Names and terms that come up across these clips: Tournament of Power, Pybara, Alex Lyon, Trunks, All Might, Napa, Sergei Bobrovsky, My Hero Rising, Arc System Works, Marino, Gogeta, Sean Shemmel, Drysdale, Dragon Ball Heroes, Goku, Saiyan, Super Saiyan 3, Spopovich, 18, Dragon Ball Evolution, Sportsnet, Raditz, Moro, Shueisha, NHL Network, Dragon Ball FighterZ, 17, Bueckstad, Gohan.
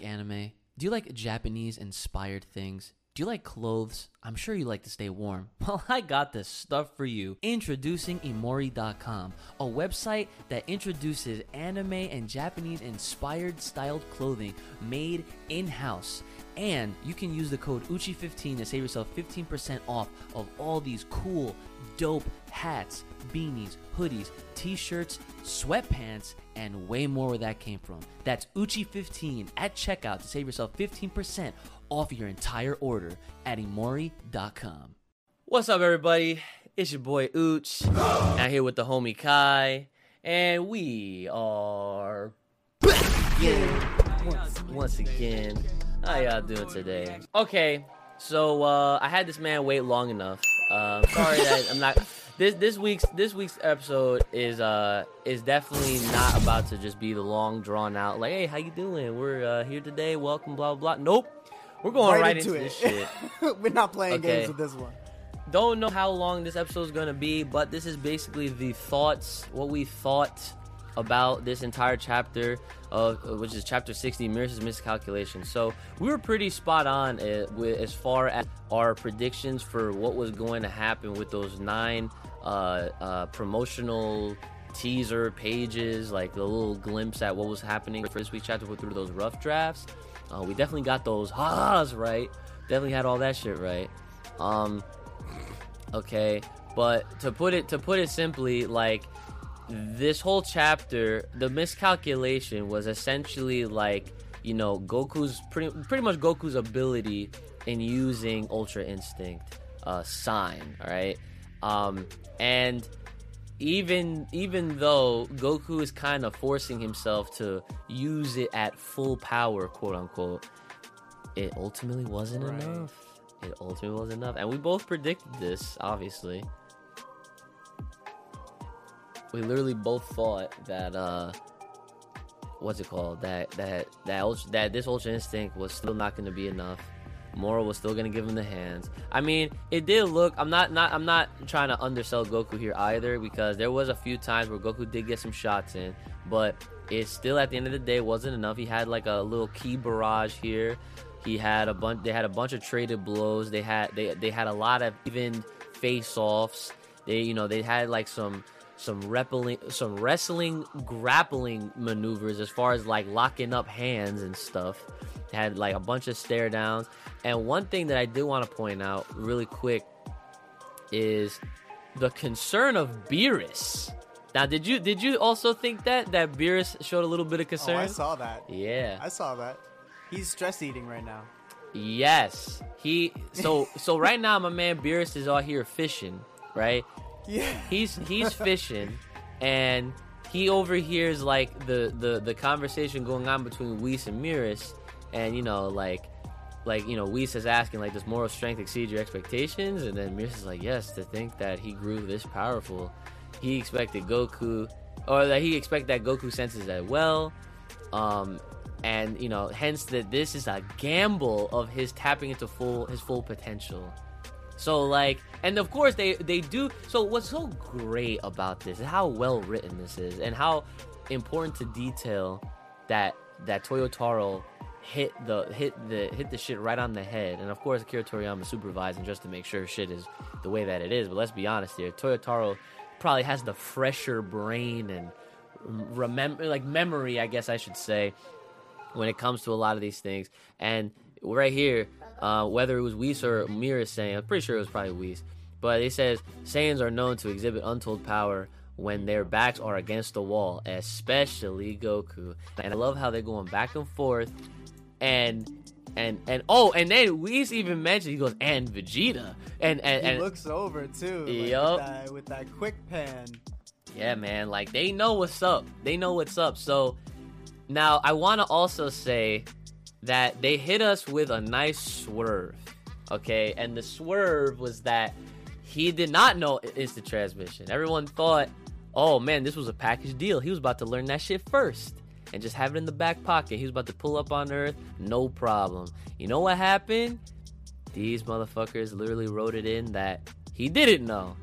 like anime? Do you like Japanese-inspired things? Do you like clothes? I'm sure you like to stay warm. Well, I got this stuff for you. Introducing Imori.com, a website that introduces anime and Japanese-inspired styled clothing made in-house. And you can use the code UCHI15 to save yourself 15% off of all these cool, dope hats, beanies, hoodies, t-shirts, sweatpants, and way more where that came from. That's UCHI15 at checkout to save yourself 15% off your entire order at Imori.com. What's up, everybody? It's your boy Uchi, out here with the homie Kai, and we are back again. Once again. How y'all doing today? Okay, so I had this man wait long enough. Sorry that I'm not. This week's episode is definitely not about to just be the long drawn out like, hey, how you doing? We're here today. Welcome, blah blah blah. Nope. We're going right into this shit. We're not playing games with this one. Don't know how long this episode is going to be, but this is basically the thoughts, what we thought about this entire chapter, which is chapter 60, Miris' Miscalculation. So we were pretty spot on as far as our predictions for what was going to happen with those 9 promotional teaser pages, like the little glimpse at what was happening for this week's chapter through those rough drafts. We definitely got those ha's right. Definitely had all that shit right. Okay, but to put it simply, like this whole chapter, the miscalculation was essentially like, you know, Goku's pretty much Goku's ability in using Ultra Instinct sign. All right, and even though Goku is kind of forcing himself to use it at full power, quote unquote, it ultimately wasn't enough. It ultimately wasn't enough. And we both predicted this, obviously. We literally both thought that that this Ultra Instinct was still not going to be enough. Moro was still gonna give him the hands. I mean, it did look. I'm not trying to undersell Goku here either, because there was a few times where Goku did get some shots in, but it still at the end of the day wasn't enough. He had like a little ki barrage here. He had a bunch. They had a bunch of traded blows. They had a lot of even face-offs. They had like some wrestling grappling maneuvers as far as like locking up hands and stuff. They had like a bunch of stare downs. And one thing that I do want to point out really quick is the concern of Beerus. Now, did you also think that Beerus showed a little bit of concern? Oh, I saw that. Yeah, I saw that. He's stress eating right now. Yes, he. So right now, my man Beerus is out here fishing, right? Yeah, he's fishing, and he overhears like the conversation going on between Whis and Miris, and you know Whis is asking like, does Moro's strength exceed your expectations? And then Miris is like, yes, to think that he grew this powerful, he expected that Goku senses that well, and you know, hence that this is a gamble of his tapping into his full potential. So like, and of course they do. So what's so great about this is how well written this is, and how important to detail that Toyotaro hit the shit right on the head. And of course Akira Toriyama supervising just to make sure shit is the way that it is. But let's be honest here, Toyotaro probably has the fresher brain and memory, I guess I should say, when it comes to a lot of these things. And right here, whether it was Whis or Miris saying, I'm pretty sure it was probably Whis, but it says, Saiyans are known to exhibit untold power when their backs are against the wall, especially Goku. And I love how they're going back and forth, and then Whis even mentioned, he goes, and Vegeta, and he looks over too, like, yep, with that quick pan. Yeah, man, like they know what's up. They know what's up. So now I want to also say that they hit us with a nice swerve, okay? And the swerve was that he did not know instant transmission. Everyone thought, oh man, this was a package deal. He was about to learn that shit first and just have it in the back pocket. He was about to pull up on Earth, no problem. You know what happened? These motherfuckers literally wrote it in that he didn't know.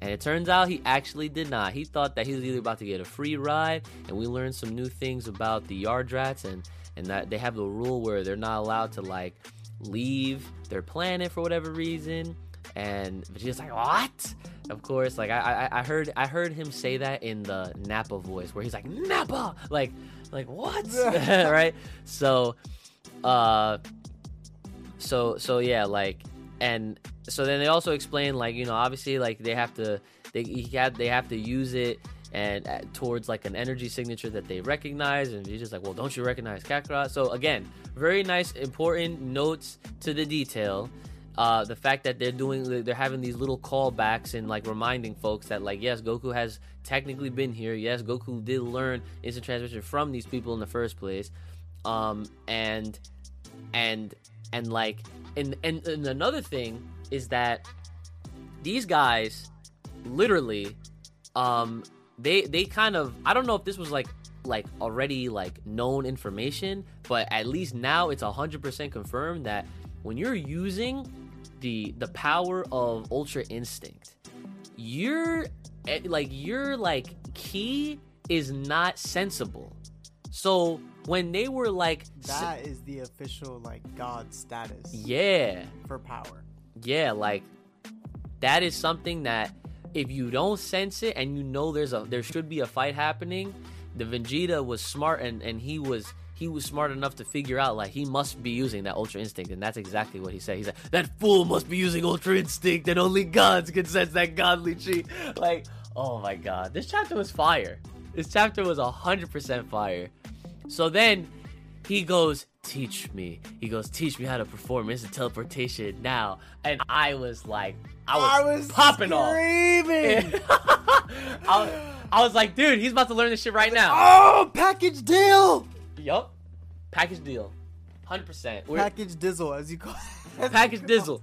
And it turns out he actually did not. He thought that he was either about to get a free ride, and we learned some new things about the Yardrats and and that they have the rule where they're not allowed to like leave their planet for whatever reason. And Vegeta's like, what? Of course, like I heard him say that in the Napa voice, where he's like, Napa, like what? Right? So yeah, like, and so then they also explain, like, you know, obviously, like they have to use it and towards like an energy signature that they recognize. And he's just like, well, don't you recognize Kakarot? So again, very nice, important notes to the detail. The fact that they're having these little callbacks and like reminding folks that like, yes, Goku has technically been here. Yes, Goku did learn instant transmission from these people in the first place. And another thing is that these guys literally, they kind of, I don't know if this was like already like known information, but at least now it's 100% confirmed that when you're using the power of Ultra Instinct, your ki is not sensible. So when they were like, that is the official like God status. Yeah. For power. Yeah, like that is something that if you don't sense it and you know there should be a fight happening, the Vegeta was smart and he was smart enough to figure out like he must be using that Ultra Instinct, and that's exactly what he said. He said that fool must be using Ultra Instinct, and only gods can sense that godly chi. Like, oh my God, this chapter was fire. This chapter was 100% fire. So then he goes, teach me. He goes, teach me how to perform instant teleportation now. And I was like, I was popping screaming. Off. I was like, dude, he's about to learn this shit right now. Oh, package deal. Yup. Package deal. 100%. Package dizzle, as you call it. Package dizzle.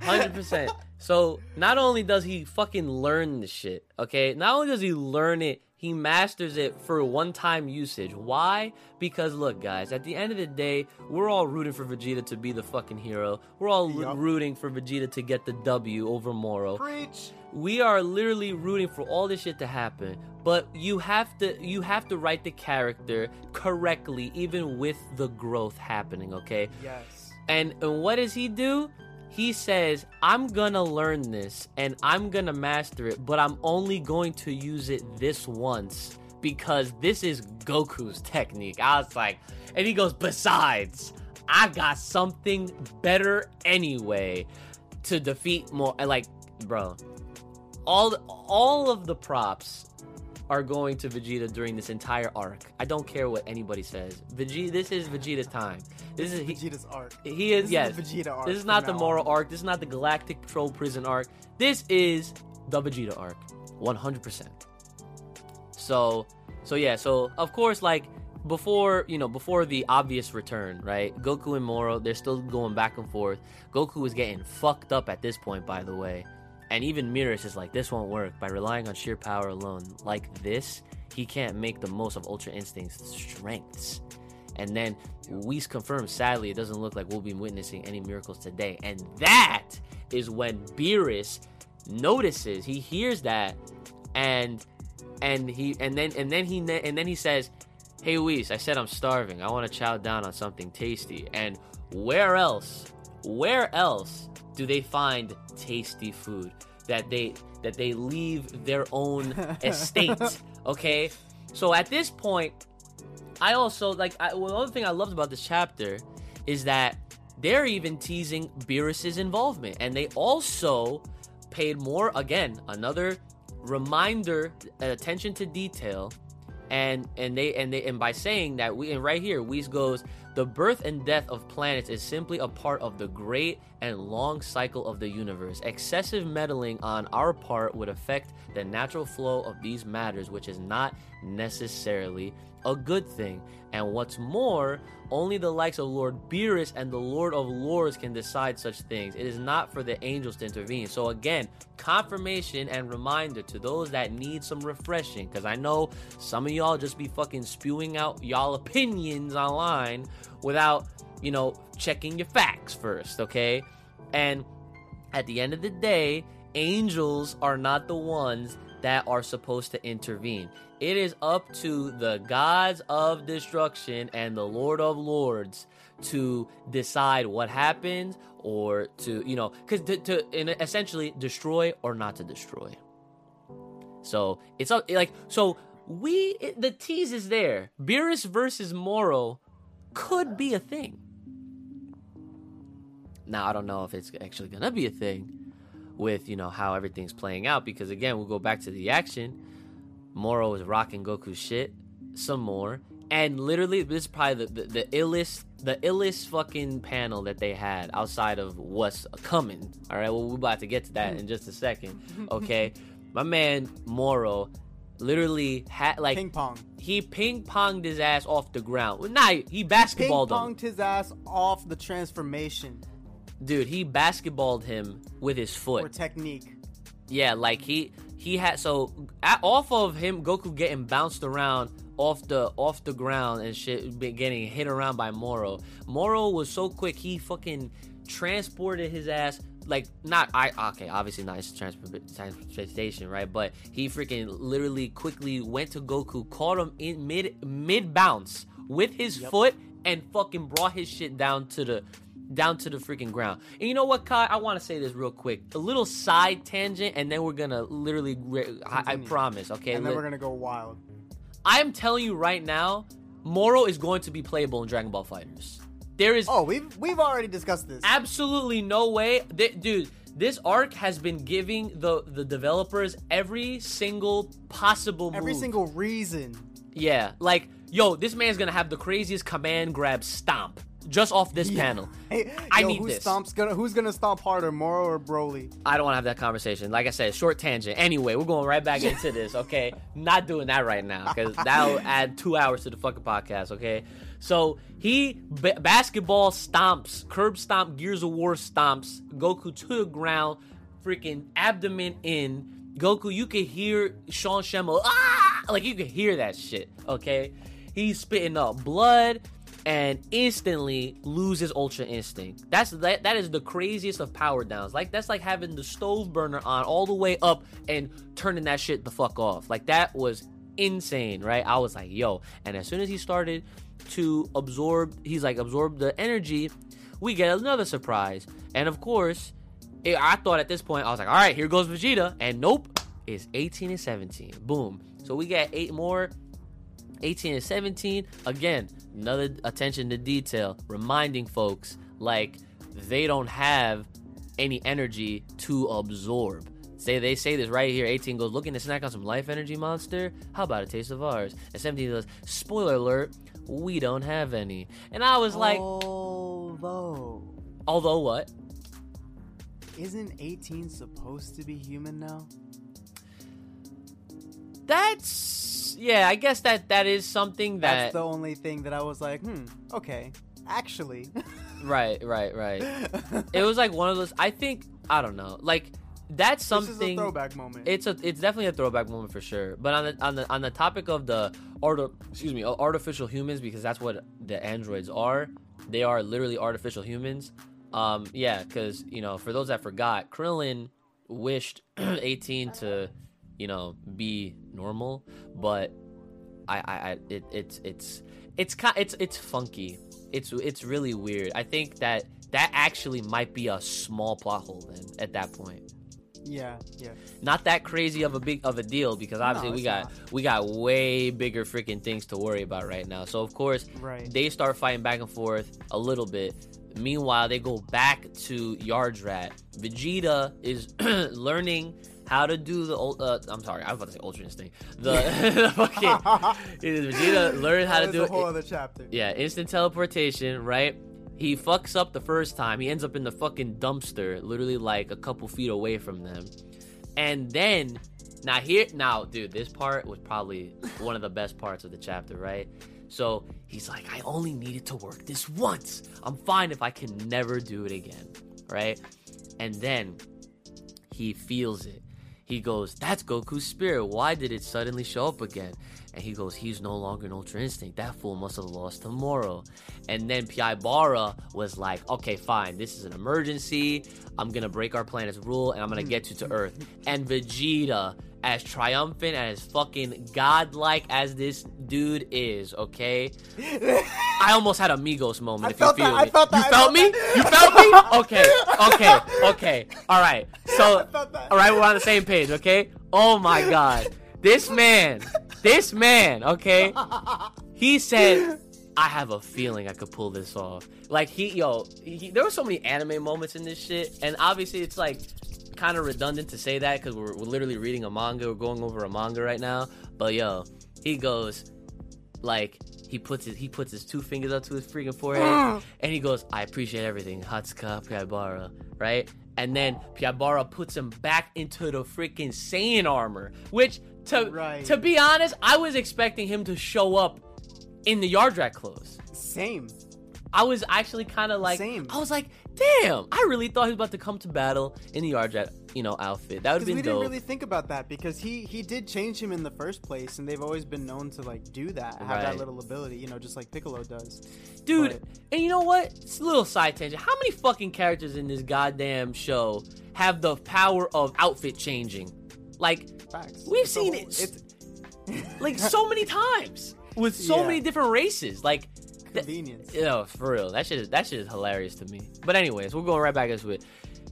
100%. So, not only does he fucking learn this shit, okay? Not only does he learn it, he masters it for one-time usage. Why? Because, look, guys, at the end of the day, we're all rooting for Vegeta to be the fucking hero. We're all rooting for Vegeta to get the W over Moro. Preach! We are literally rooting for all this shit to happen, but you have to write the character correctly, even with the growth happening, okay? Yes. And what does he do? He says, I'm gonna learn this and I'm gonna master it, but I'm only going to use it this once because this is Goku's technique. I was like, and he goes, besides, I got something better anyway to defeat Moro. Like, bro. All of the props are going to Vegeta during this entire arc. I don't care what anybody says. This is Vegeta's time. This is Vegeta's arc. Yes. Is the Vegeta arc. This is not the Moro arc. This is not the Galactic Troll Prison arc. This is the Vegeta arc, 100%. So yeah. So of course, like before the obvious return, right? Goku and Moro, they're still going back and forth. Goku is getting fucked up at this point, by the way. And even Miris is like, this won't work. By relying on sheer power alone like this, he can't make the most of Ultra Instinct's strengths. And then Whis confirms, sadly, it doesn't look like we'll be witnessing any miracles today. And that is when Beerus notices, he hears that, and then he says, hey Whis, I said I'm starving. I want to chow down on something tasty. And where else do they find tasty food that they leave their own estate? Okay, so at this point, I also like. One thing I loved about this chapter is that they're even teasing Beerus's involvement, and they also paid more. Again, another reminder, attention to detail, and by saying that we and right here, Whis goes. The birth and death of planets is simply a part of the great and long cycle of the universe. Excessive meddling on our part would affect the natural flow of these matters, which is not necessarily a good thing. And what's more, only the likes of Lord Beerus and the Lord of Lords can decide such things. It is not for the angels to intervene. So again, confirmation and reminder to those that need some refreshing, because I know some of y'all just be fucking spewing out y'all opinions online without, you know, checking your facts first, okay? And at the end of the day, angels are not the ones that are supposed to intervene. It is up to the gods of destruction and the Lord of Lords to decide what happens, or to, you know, because to essentially destroy or not to destroy. So it's like, so the tease is there. Beerus versus Moro could be a thing. Now, I don't know if it's actually going to be a thing with, you know, how everything's playing out. Because, again, we'll go back to the action. Moro is rocking Goku's shit some more. And literally, this is probably the illest fucking panel that they had outside of what's coming. All right, well, we're about to get to that in just a second. Okay, my man Moro literally had, like, ping pong. He ping ponged his ass off the ground. Well, nah, he basketballed him. Ping ponged his ass off the transformation. Dude, he basketballed him with his foot. Or technique. Yeah, like he had, so off of him, Goku getting bounced around off the ground and shit, getting hit around by Moro. Moro was so quick, he fucking transported his ass. Like, obviously not his transportation, right? But he freaking literally quickly went to Goku, caught him in mid bounce with his foot, and fucking brought his shit down to the freaking ground. And you know what, Kai? I want to say this real quick. A little side tangent, and then we're going to literally... I promise, okay? And then we're going to go wild. I'm telling you right now, Moro is going to be playable in Dragon Ball FighterZ. There is... Oh, we've already discussed this. Absolutely no way. Dude, this arc has been giving the developers every single possible move. Every single reason. Yeah, like, yo, this man's going to have the craziest command grab stomp. Just off this panel. Hey, who's gonna stomp harder, Moro or Broly? I don't want to have that conversation. Like I said, short tangent. Anyway, we're going right back into this, okay? Not doing that right now, because that will add 2 hours to the fucking podcast, okay? So, he basketball stomps, curb stomp, Gears of War stomps, Goku to the ground, freaking abdomen in. Goku, you can hear Sean Shemmel, like, you can hear that shit, okay? He's spitting up blood, and instantly loses Ultra Instinct. That is the craziest of power downs. Like, that's like having the stove burner on all the way up and turning that shit the fuck off. Like, that was insane, right? I was like, yo. And as soon as he started to absorb the energy, we get another surprise. And of course, I thought at this point, I was like, all right, here goes Vegeta. And nope, it's 18 and 17. Boom. So we got 8 more. 18 and 17, again, another attention to detail, reminding folks, like, they don't have any energy to absorb. They say this right here. 18 goes, looking to snack on some life energy, monster? How about a taste of ours? And 17 goes, spoiler alert, we don't have any. And I was like... Although what? Isn't 18 supposed to be human now? That's... Yeah, I guess that is something that... That's the only thing that I was like, okay, actually. Right. It was like one of those... I think... I don't know. Like, that's something... This is a throwback moment. It's definitely a throwback moment for sure. But on the topic of the artificial humans, because that's what the androids are. They are literally artificial humans. Yeah, because, you know, for those that forgot, Krillin wished 18 to... you know, be normal, but it's funky. It's really weird. I think that actually might be a small plot hole then at that point. Yeah. Not that crazy of a deal, because obviously we got way bigger freaking things to worry about right now. So of course, They start fighting back and forth a little bit. Meanwhile, they go back to Yardrat. Vegeta is learning how to do the old... I'm sorry, I was about to say Ultra Instinct. The fucking... Vegeta learned how to do it. That's a whole other chapter. Yeah, instant teleportation, right? He fucks up the first time. He ends up in the fucking dumpster, literally like a couple feet away from them. And then... Now, dude, this part was probably one of the best parts of the chapter, right? So, he's like, I only needed to work this once. I'm fine if I can never do it again, right? And then... he feels it. He goes, that's Goku's spirit. Why did it suddenly show up again? And he goes, he's no longer an Ultra Instinct. That fool must have lost to Moro. And then Pybara was like, okay, fine. This is an emergency. I'm going to break our planet's rule, and I'm going to get you to Earth. And Vegeta, as triumphant and as fucking godlike as this dude is, okay? I almost had a Migos moment, if you feel me. You felt me? Okay. All right. So, all right, we're on the same page, okay? Oh, my God. This man, okay? He said, I have a feeling I could pull this off. Like, there were so many anime moments in this shit, and obviously it's like, kind of redundant to say that because we're literally reading a manga. We're going over a manga right now. But yo, he goes, like, he puts his two fingers up to his freaking forehead, and he goes, I appreciate everything, Hatsuka Pybara, right? And then Pybara puts him back into the freaking Saiyan armor, which to be honest, I was expecting him to show up in the Yardrat clothes. Same. I was actually kind of like, same. I was like, damn, I really thought he was about to come to battle in the Yardrat, outfit. That would have been dope. Because we didn't really think about that, because he did change him in the first place, and they've always been known to, like, do that, have that little ability, just like Piccolo does. Dude, and you know what? It's a little side tangent. How many fucking characters in this goddamn show have the power of outfit changing? Like, facts. We've seen it, like, so many times with so many different races, like, convenience. For real. That shit is hilarious to me. But anyways, we're going right back into it.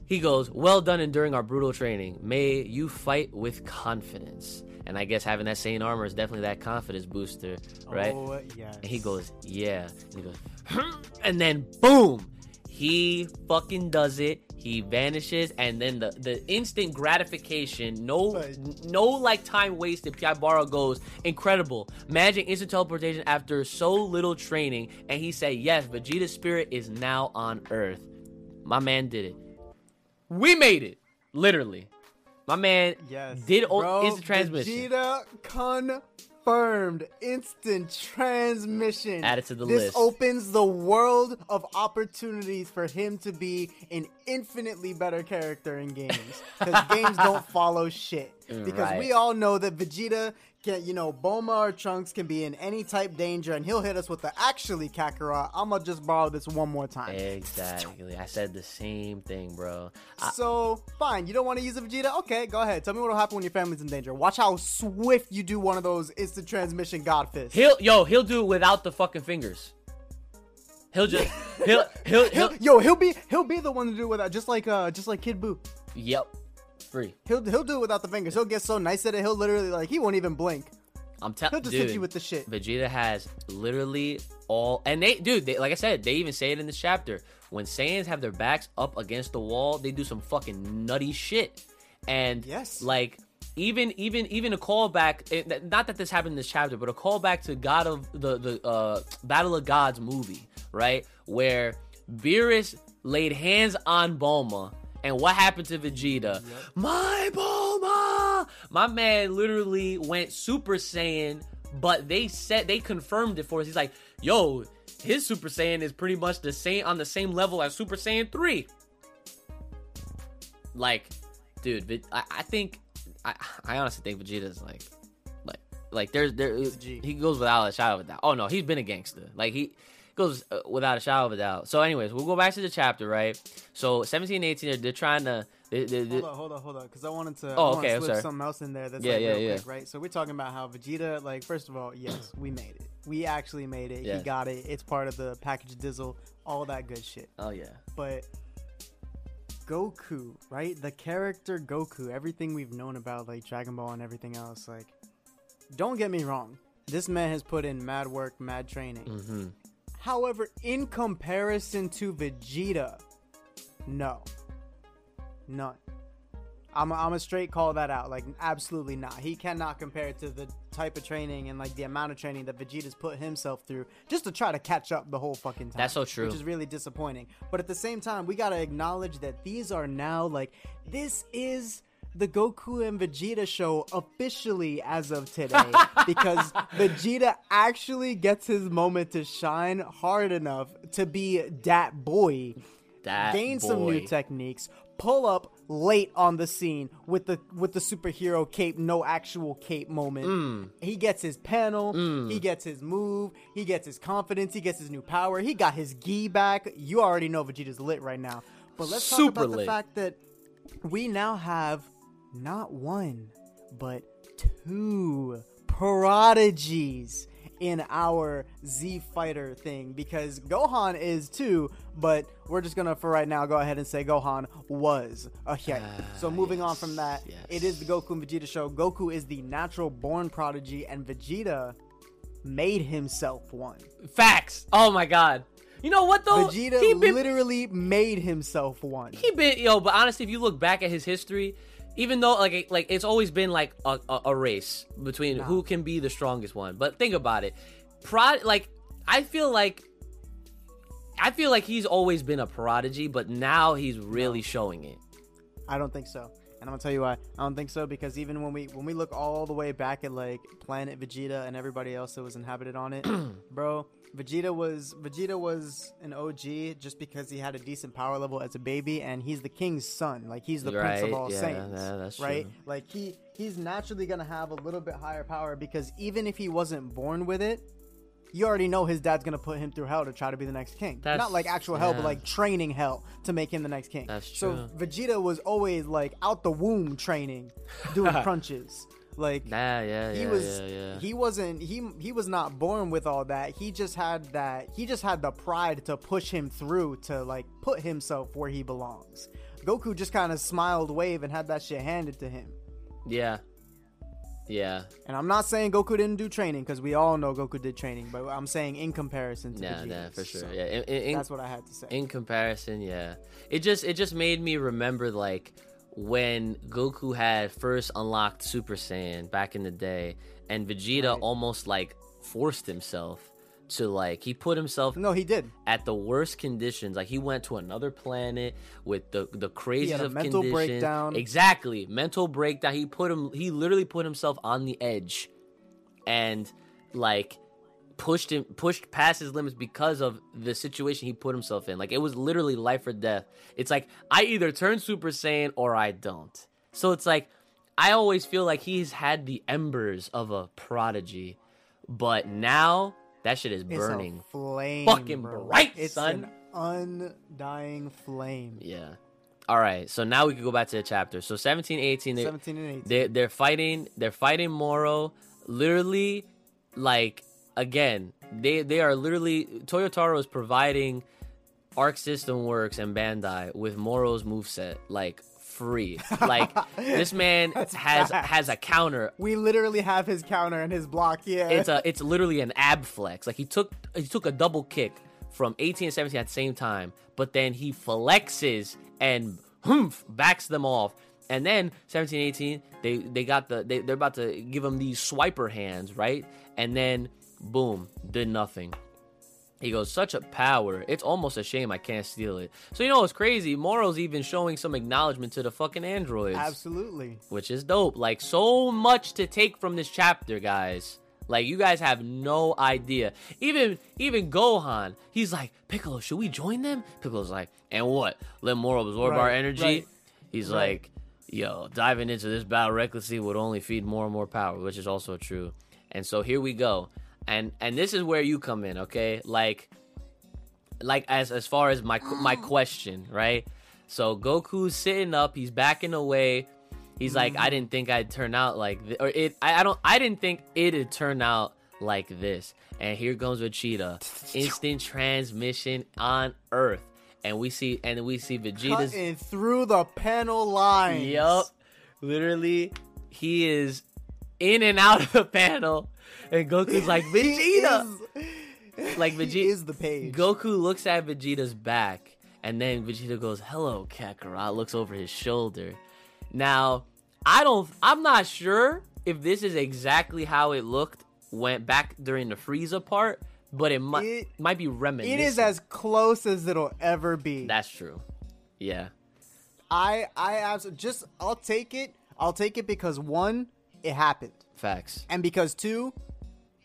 He goes, well done enduring our brutal training. May you fight with confidence. And I guess having that Saiyan armor is definitely that confidence booster, right? Oh, yes. And he goes, yeah. And he goes, and then boom. He fucking does it. He vanishes, and then the instant gratification, no time wasted. Pybara goes, incredible. Magic instant teleportation after so little training, and he said, yes, Vegeta's spirit is now on Earth. My man did it. We made it, literally. My man did instant transmission. Vegeta confirmed instant transmission. Add it to the list. This opens the world of opportunities for him to be an infinitely better character in games, because games don't follow shit. Because we all know that Vegeta can, Bulma or Trunks can be in any type danger, and he'll hit us with the actually Kakarot. I'm gonna just borrow this one more time. Exactly. I said the same thing, bro. So fine, you don't want to use a Vegeta? Okay, go ahead. Tell me what'll happen when your family's in danger. Watch how swift you do one of those instant transmission God fists. He'll do it without the fucking fingers. He'll be the one to do it without, just like Kid Buu. Yep. Free. He'll do it without the fingers. He'll get so nice at it, he'll literally, like, he won't even blink. He'll just hit you with the shit. Vegeta has literally all, and they like I said, they even say it in this chapter. When Saiyans have their backs up against the wall, they do some fucking nutty shit. And like even a callback, not that this happened in this chapter, but a callback to God of the Battle of Gods movie, right? Where Beerus laid hands on Bulma. And what happened to Vegeta? Yep. My Bulma! My man literally went Super Saiyan, but they confirmed it for us. He's like, yo, his Super Saiyan is pretty much the same, on the same level as Super Saiyan 3. Like, dude, I honestly think Vegeta's like he goes without a shadow of a doubt. Oh no, he's been a gangster. Like, he goes without a shadow of a doubt. So anyways, we'll go back to the chapter, right? So 17 and 18, they're trying to... Hold on, because I wanted to slip something else in there that's quick, right? So we're talking about how Vegeta, like, first of all, yes, we made it. We actually made it. Yes. He got it. It's part of the package dizzle, all that good shit. Oh, yeah. But Goku, right? The character Goku, everything we've known about, like, Dragon Ball and everything else, like, don't get me wrong. This man has put in mad work, mad training. Mm-hmm. However, in comparison to Vegeta, no. None. I'm a straight call that out. Like, absolutely not. He cannot compare it to the type of training and, like, the amount of training that Vegeta's put himself through just to try to catch up the whole fucking time. That's so true. Which is really disappointing. But at the same time, we gotta acknowledge that these are now, like, this is the Goku and Vegeta show officially as of today, because Vegeta actually gets his moment to shine hard enough to be dat boy, gain some new techniques, pull up late on the scene with the superhero cape, no actual cape moment. He gets his panel, he gets his move, he gets his confidence, he gets his new power, he got his gi back. You already know Vegeta's lit right now. But let's talk about the fact that we now have not one, but two prodigies in our Z Fighter thing, because Gohan is too, but we're just gonna for right now go ahead and say Gohan was a okay. So moving on from that, it is the Goku and Vegeta show. Goku is the natural born prodigy, and Vegeta made himself one. Facts. Oh my god. You know what though? Vegeta literally made himself one. But honestly, if you look back at his history, even though like it's always been like a race between who can be the strongest one. But think about it, I feel like he's always been a prodigy, but now he's really showing it. I don't think so, and I'm gonna tell you why. I don't think so because even when we look all the way back at like Planet Vegeta and everybody else that was inhabited on it, bro. Vegeta was an OG just because he had a decent power level as a baby, and he's the king's son. Like, he's the prince of all Saiyans, that's right? True. Like, he's naturally going to have a little bit higher power because even if he wasn't born with it, you already know his dad's going to put him through hell to try to be the next king. Not like actual hell, but like training hell to make him the next king. That's true. So Vegeta was always like out the womb training, doing crunches. Like he was not born with all that. He just had the pride to push him through to like put himself where he belongs. Goku just kind of smiled, wave, and had that shit handed to him. Yeah. And I'm not saying Goku didn't do training because we all know Goku did training, but I'm saying in comparison to Vegeta. Yeah, for sure. So yeah, that's what I had to say. In comparison, yeah, it just made me remember like when Goku had first unlocked Super Saiyan back in the day, and Vegeta almost like forced himself to like he put himself at the worst conditions. Like he went to another planet with the craziest of mental conditions. Breakdown. Exactly, mental breakdown. He literally put himself on the edge, and like pushed past his limits because of the situation he put himself in. Like it was literally life or death. It's like I either turn Super Saiyan or I don't. So it's like I always feel like he's had the embers of a prodigy, but now that shit is burning. It's a flame, fucking bright, it's son. An undying flame. Yeah. All right. So now we can go back to the chapter. So 17 and 18. They're fighting Moro. Literally, like. Again, they are literally... Toyotaro is providing Arc System Works and Bandai with Moro's moveset, like, free. Like, this man has a counter. We literally have his counter and his block, yeah. It's literally an ab flex. Like, he took a double kick from 18 and 17 at the same time, but then he flexes and backs them off. And then 17 and 18, they're about to give him these swiper hands, right? And then... boom, did nothing. He goes, such a power. It's almost a shame I can't steal it. So you know what's crazy? Moro's even showing some acknowledgement to the fucking androids. Absolutely. Which is dope. Like, so much to take from this chapter, guys. Like, you guys have no idea. Even Gohan, he's like, Piccolo, should we join them? Piccolo's like, and what? Let Moro absorb our energy? He's like, yo, diving into this battle recklessly would only feed more and more power, which is also true. And so here we go. And this is where you come in, okay? Like as far as my question, right? So Goku's sitting up, he's backing away. He's like, I didn't think I'd turn out like this, I didn't think it'd turn out like this. And here comes Vegeta, instant transmission on Earth, and we see Vegeta's cutting through the panel lines. Yup, literally, he is in and out of the panel. And Goku's like, Vegeta! He is the page. Goku looks at Vegeta's back, and then Vegeta goes, hello, Kakarot, looks over his shoulder. Now, I'm not sure if this is exactly how it looked went back during the Frieza part, but it might be reminiscent. It is as close as it'll ever be. That's true. Yeah. I'll take it. I'll take it because, one, it happened. Facts. And because, two,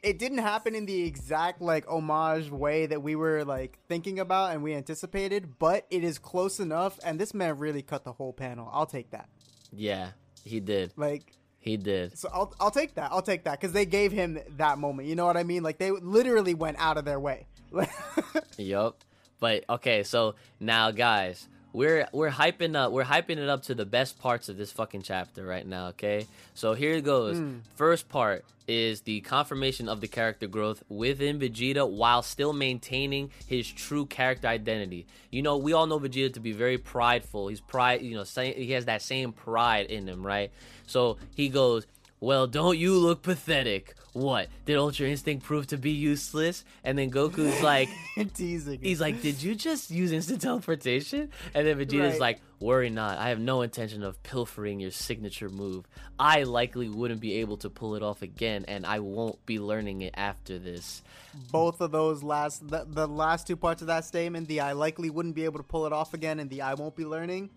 it didn't happen in the exact like homage way that we were like thinking about and we anticipated, but it is close enough. And this man really cut the whole panel. I'll take that. Yeah, he did. Like he did. So I'll take that. I'll take that because they gave him that moment. You know what I mean? Like they literally went out of their way. Yup. But okay, so now guys, we're hyping it up to the best parts of this fucking chapter right now, okay? So here it goes. First part is the confirmation of the character growth within Vegeta while still maintaining his true character identity. You know, we all know Vegeta to be very prideful. He's pride, you know, he has that same pride in him, right? So he goes, "Well, don't you look pathetic? What? Did Ultra Instinct prove to be useless?" And then Goku's like, teasing. He's like, "Did you just use instant teleportation?" And then Vegeta's like, "Worry not. I have no intention of pilfering your signature move. I likely wouldn't be able to pull it off again, and I won't be learning it after this." Both of those the last two parts of that statement, the "I likely wouldn't be able to pull it off again" and the "I won't be learning,"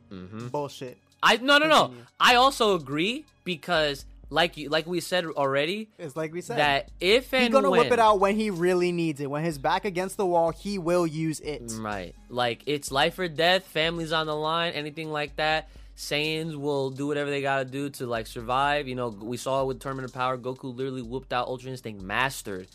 bullshit. No. I also agree because... Like we said already, it's like we said that if and when he's gonna whip it out when he really needs it, when his back against the wall, he will use it. Right, like it's life or death, family's on the line, anything like that. Saiyans will do whatever they gotta do to like survive. You know, we saw it with Tournament of Power. Goku literally whooped out Ultra Instinct Mastered,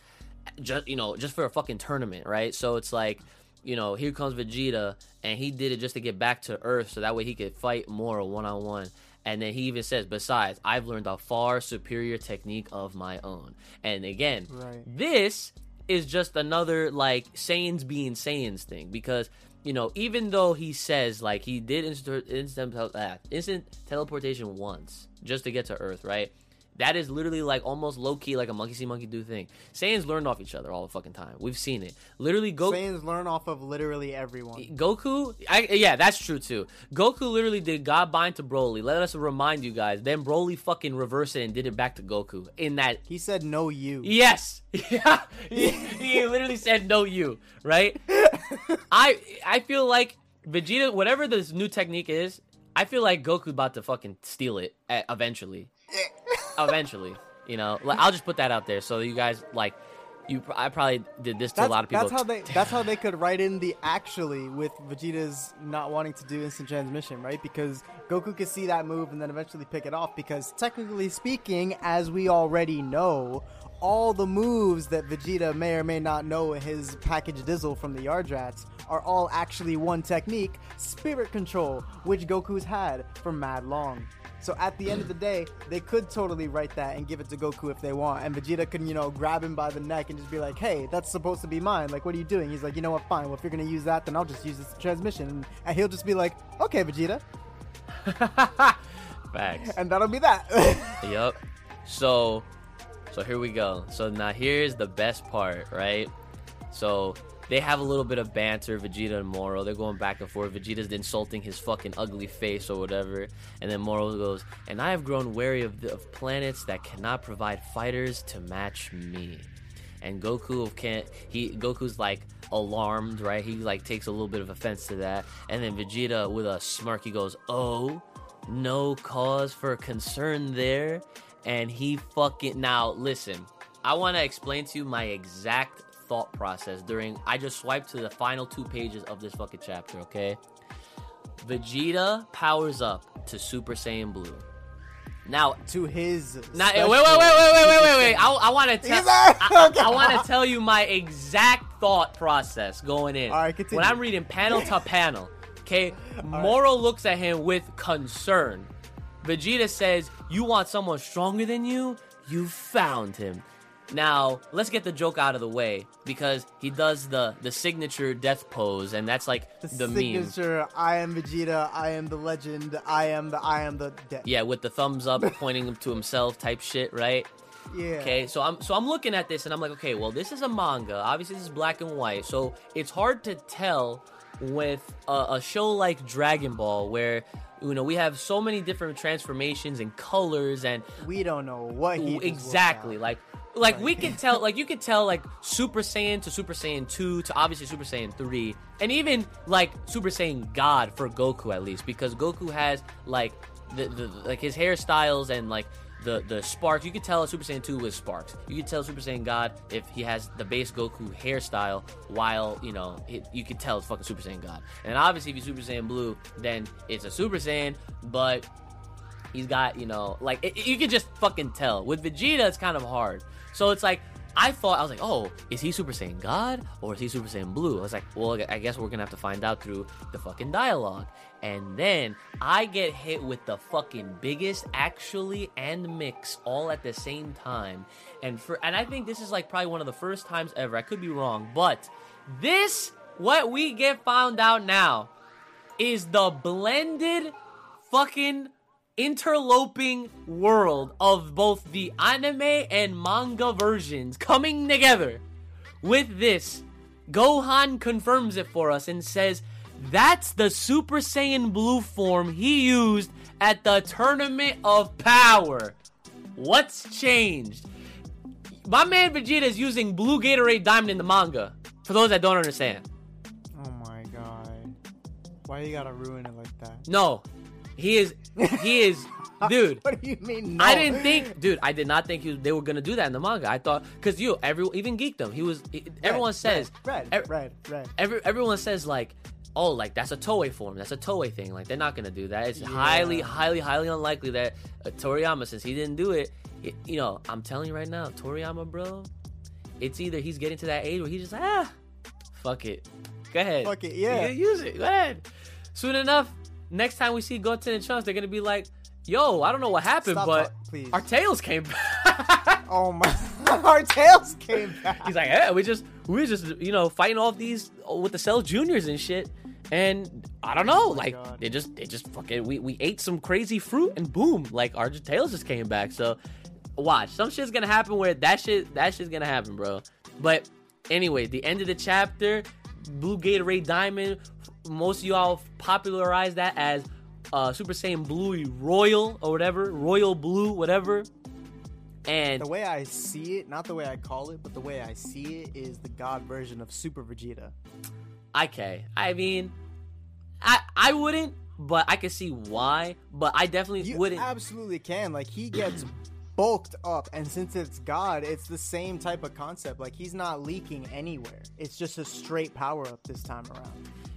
just for a fucking tournament, right? So it's like, you know, here comes Vegeta, and he did it just to get back to Earth, so that way he could fight Moro one-on-one. And then he even says, "Besides, I've learned a far superior technique of my own." And again, this is just another, like, Saiyans being Saiyans thing. Because, you know, even though he says, like, he did instant teleportation once just to get to Earth, right? That is literally, like, almost low-key, like a monkey-see-monkey-do thing. Saiyans learn off each other all the fucking time. We've seen it. Literally, Saiyans learn off of literally everyone. Goku? Yeah, that's true, too. Goku literally did God Bind to Broly. Let us remind you guys. Then Broly fucking reversed it and did it back to Goku. In that... He said, "No, you." Yes. Yeah. He literally said, "No, you." Right? I feel like Vegeta, whatever this new technique is, I feel like Goku's about to fucking steal it eventually. Eventually, you know, I'll just put that out there so you guys like you. I probably did this to a lot of people. That's how they could write in the "actually" with Vegeta's not wanting to do instant transmission, right? Because Goku could see that move and then eventually pick it off. Because technically speaking, as we already know, all the moves that Vegeta may or may not know in his package Dizzle from the Yardrats are all actually one technique, Spirit Control, which Goku's had for mad long. So at the end of the day, they could totally write that and give it to Goku if they want. And Vegeta can, you know, grab him by the neck and just be like, "Hey, that's supposed to be mine. Like, what are you doing?" He's like, "You know what? Fine. Well, if you're going to use that, then I'll just use this transmission." And he'll just be like, "Okay, Vegeta." Facts. And that'll be that. Yup. So here we go. So now here's the best part, right? So... they have a little bit of banter, Vegeta and Moro. They're going back and forth. Vegeta's insulting his fucking ugly face or whatever. And then Moro goes, "And I have grown wary of planets that cannot provide fighters to match me." And Goku's like alarmed, right? He like takes a little bit of offense to that. And then Vegeta with a smirk, he goes, "Oh, no cause for concern there." And he fucking... Now, listen, I want to explain to you my exact thought process I just swiped to the final two pages of this fucking chapter, okay? Vegeta powers up to Super Saiyan Blue. Wait. I want to tell you my exact thought process going in. All right, continue. When I'm reading panel to panel, okay? Moro looks at him with concern. Vegeta says, "You want someone stronger than you? You found him." Now, let's get the joke out of the way, because he does the signature death pose, and that's like the meme. Signature, "I am Vegeta, I am the legend, I am the death." Yeah, with the thumbs up pointing to himself type shit, right? Yeah. Okay, so I'm looking at this, and I'm like, okay, well, this is a manga. Obviously, this is black and white, so it's hard to tell with a show like Dragon Ball, where... you know, we have so many different transformations and colors, and we don't know what he exactly like we can tell, like you can tell, like Super Saiyan to Super Saiyan 2 to obviously Super Saiyan 3, and even like Super Saiyan God for Goku, at least, because Goku has like the like his hairstyles and like the sparks. You could tell Super Saiyan 2 with sparks. You could tell Super Saiyan God if he has the base Goku hairstyle, while, you know, you could tell it's fucking Super Saiyan God. And obviously, if you Super Saiyan Blue, then it's a Super Saiyan, but he's got, you know, like, you could just fucking tell. With Vegeta, it's kind of hard. So it's like, I thought, I was like, oh, is he Super Saiyan God or is he Super Saiyan Blue? I was like, well, I guess we're gonna have to find out through the fucking dialogue. And then I get hit with the fucking biggest actually and mix all at the same time. And I think this is like probably one of the first times ever. I could be wrong, but this, what we get found out now, is the blended fucking interloping world of both the anime and manga versions coming together. With this, Gohan confirms it for us and says, that's the Super Saiyan Blue form he used at the Tournament of Power. What's changed? My man Vegeta is using blue Gatorade Diamond in the manga, for those that don't understand. Oh my god. Why you gotta ruin it like that? No. He is, dude. What do you mean? No? I did not think they were gonna do that in the manga. I thought, cause everyone geekdom. Everyone says like, oh, like that's a Toei form, that's a Toei thing. Like they're not gonna do that. It's highly unlikely that Toriyama, since he didn't do it, you know, I'm telling you right now, Toriyama, bro, it's either he's getting to that age where he's just like, fuck it, go ahead, fuck it, yeah, use it, go ahead. Soon enough. Next time we see Goten and Trunks, they're going to be like, yo, I don't know what happened, but our tails came back. Oh my, our tails came back. He's like, yeah, we just, you know, fighting off these with the Cell Juniors and shit. And I don't know, they just fucking, we ate some crazy fruit and boom, like our tails just came back. So watch, some shit's going to happen where that shit's going to happen, bro. But anyway, the end of the chapter, Blue Gatorade Diamond, most of y'all popularized that as Super Saiyan Blue Royal or whatever, Royal Blue, whatever. And the way I see it, not the way I call it, but the way I see it is the God version of Super Vegeta. Okay, I mean, I wouldn't, but I can see why. But I definitely wouldn't. You absolutely can. Like he gets bulked up, and since it's God, it's the same type of concept. Like he's not leaking anywhere. It's just a straight power up this time around.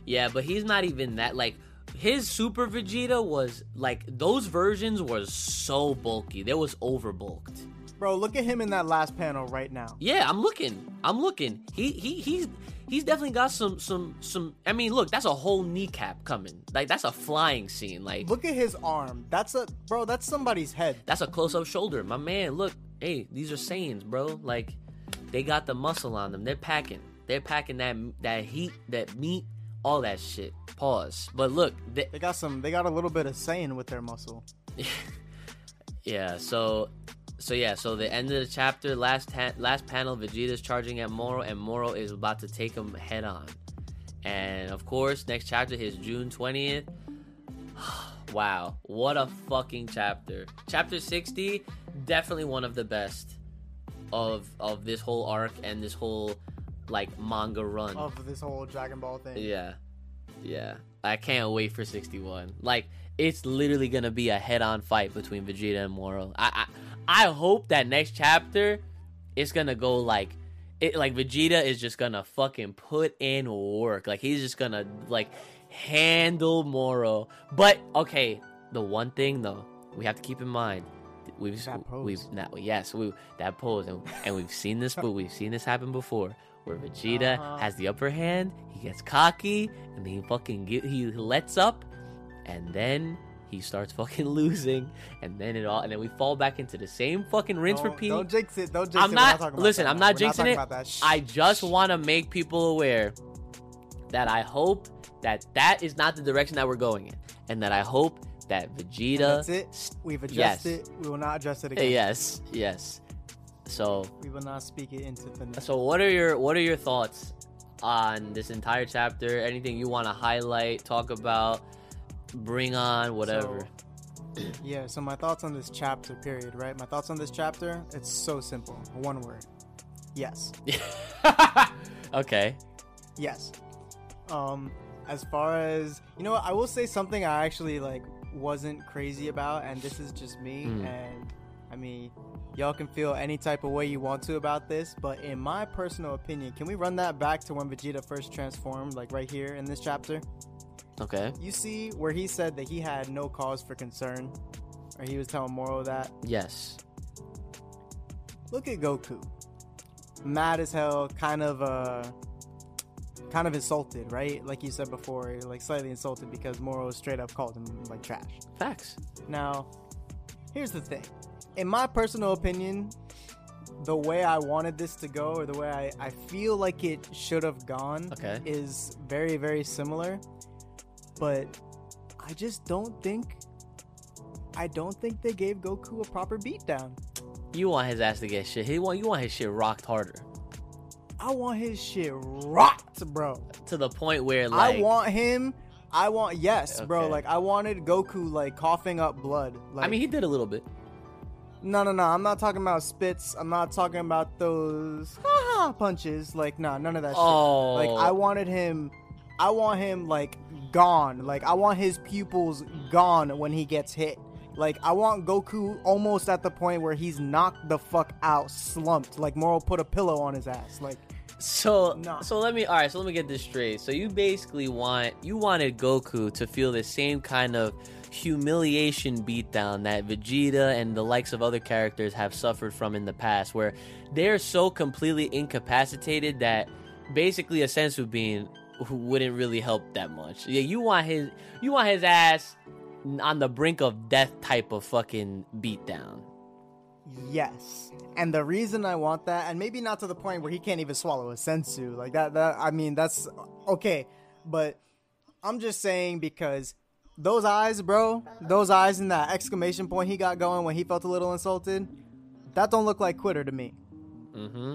Yeah, but he's not even that, like, his Super Vegeta was, like, those versions were so bulky. They was overbulked. Bro, look at him in that last panel right now. Yeah, I'm looking. He's definitely got some, I mean, look, that's a whole kneecap coming. Like, that's a flying scene, like. Look at his arm. That's somebody's head. That's a close-up shoulder. My man, look, hey, these are Saiyans, bro. Like, they got the muscle on them. They're packing that heat, that meat. All that shit. Pause. But look, they got a little bit of Saiyan with their muscle. Yeah. So the end of the chapter, last panel, Vegeta's charging at Moro, and Moro is about to take him head on. And of course, next chapter is June 20th. Wow, what a fucking chapter! Chapter 60, definitely one of the best of this whole arc and this whole, like, manga run of this whole Dragon Ball thing. Yeah I can't wait for 61. Like, it's literally gonna be a head-on fight between Vegeta and Moro. I hope that next chapter it's gonna go like it, like Vegeta is just gonna fucking put in work. Like he's just gonna like handle Moro. But okay, the one thing though we have to keep in mind, we've seen this happen before, where Vegeta has the upper hand, he gets cocky, and he fucking he lets up, and then he starts fucking losing, and then we fall back into the same fucking rinse repeat. Don't jinx it. I'm not jinxing it. I just want to make people aware that I hope that is not the direction that we're going in, and that I hope that Vegeta. That's it. We've adjusted. Yes. We will not adjust it again. Yes. So we will not speak it into the next. So what are your thoughts on this entire chapter? Anything you want to highlight, talk about, bring on, whatever. So my thoughts on this chapter, period, right? My thoughts on this chapter, it's so simple. One word. Yes. Okay. Yes. As far as, you know what, I will say something I actually like wasn't crazy about, and this is just me, and I mean, y'all can feel any type of way you want to about this, but in my personal opinion, can we run that back to when Vegeta first transformed, like right here in this chapter? Okay. You see where he said that he had no cause for concern? Or he was telling Moro that? Yes. Look at Goku. Mad as hell, kind of insulted, right? Like you said before, like slightly insulted because Moro straight up called him like trash. Facts. Now, here's the thing. In my personal opinion, the way I wanted this to go, or the way I feel like it should have gone, is very, very similar. But I just don't think they gave Goku a proper beatdown. You want his ass to get shit. You want his shit rocked harder. I want his shit rocked, bro. To the point where, like... I want him, bro. Like, I wanted Goku, like, coughing up blood. Like, I mean, he did a little bit. No. I'm not talking about spits. I'm not talking about those punches. Like, nah, none of that shit. Like, I want him, like, gone. Like, I want his pupils gone when he gets hit. Like, I want Goku almost at the point where he's knocked the fuck out, slumped. Like, Moro put a pillow on his ass. Like, so let me get this straight. So you basically wanted Goku to feel the same kind of humiliation beatdown that Vegeta and the likes of other characters have suffered from in the past, where they're so completely incapacitated that basically a sensu being wouldn't really help that much. Yeah, you want his ass on the brink of death type of fucking beatdown. Yes. And the reason I want that, and maybe not to the point where he can't even swallow a sensu, like that I mean, that's okay. But I'm just saying because those eyes, bro, and that exclamation point he got going when he felt a little insulted, that don't look like quitter to me. Mm-hmm.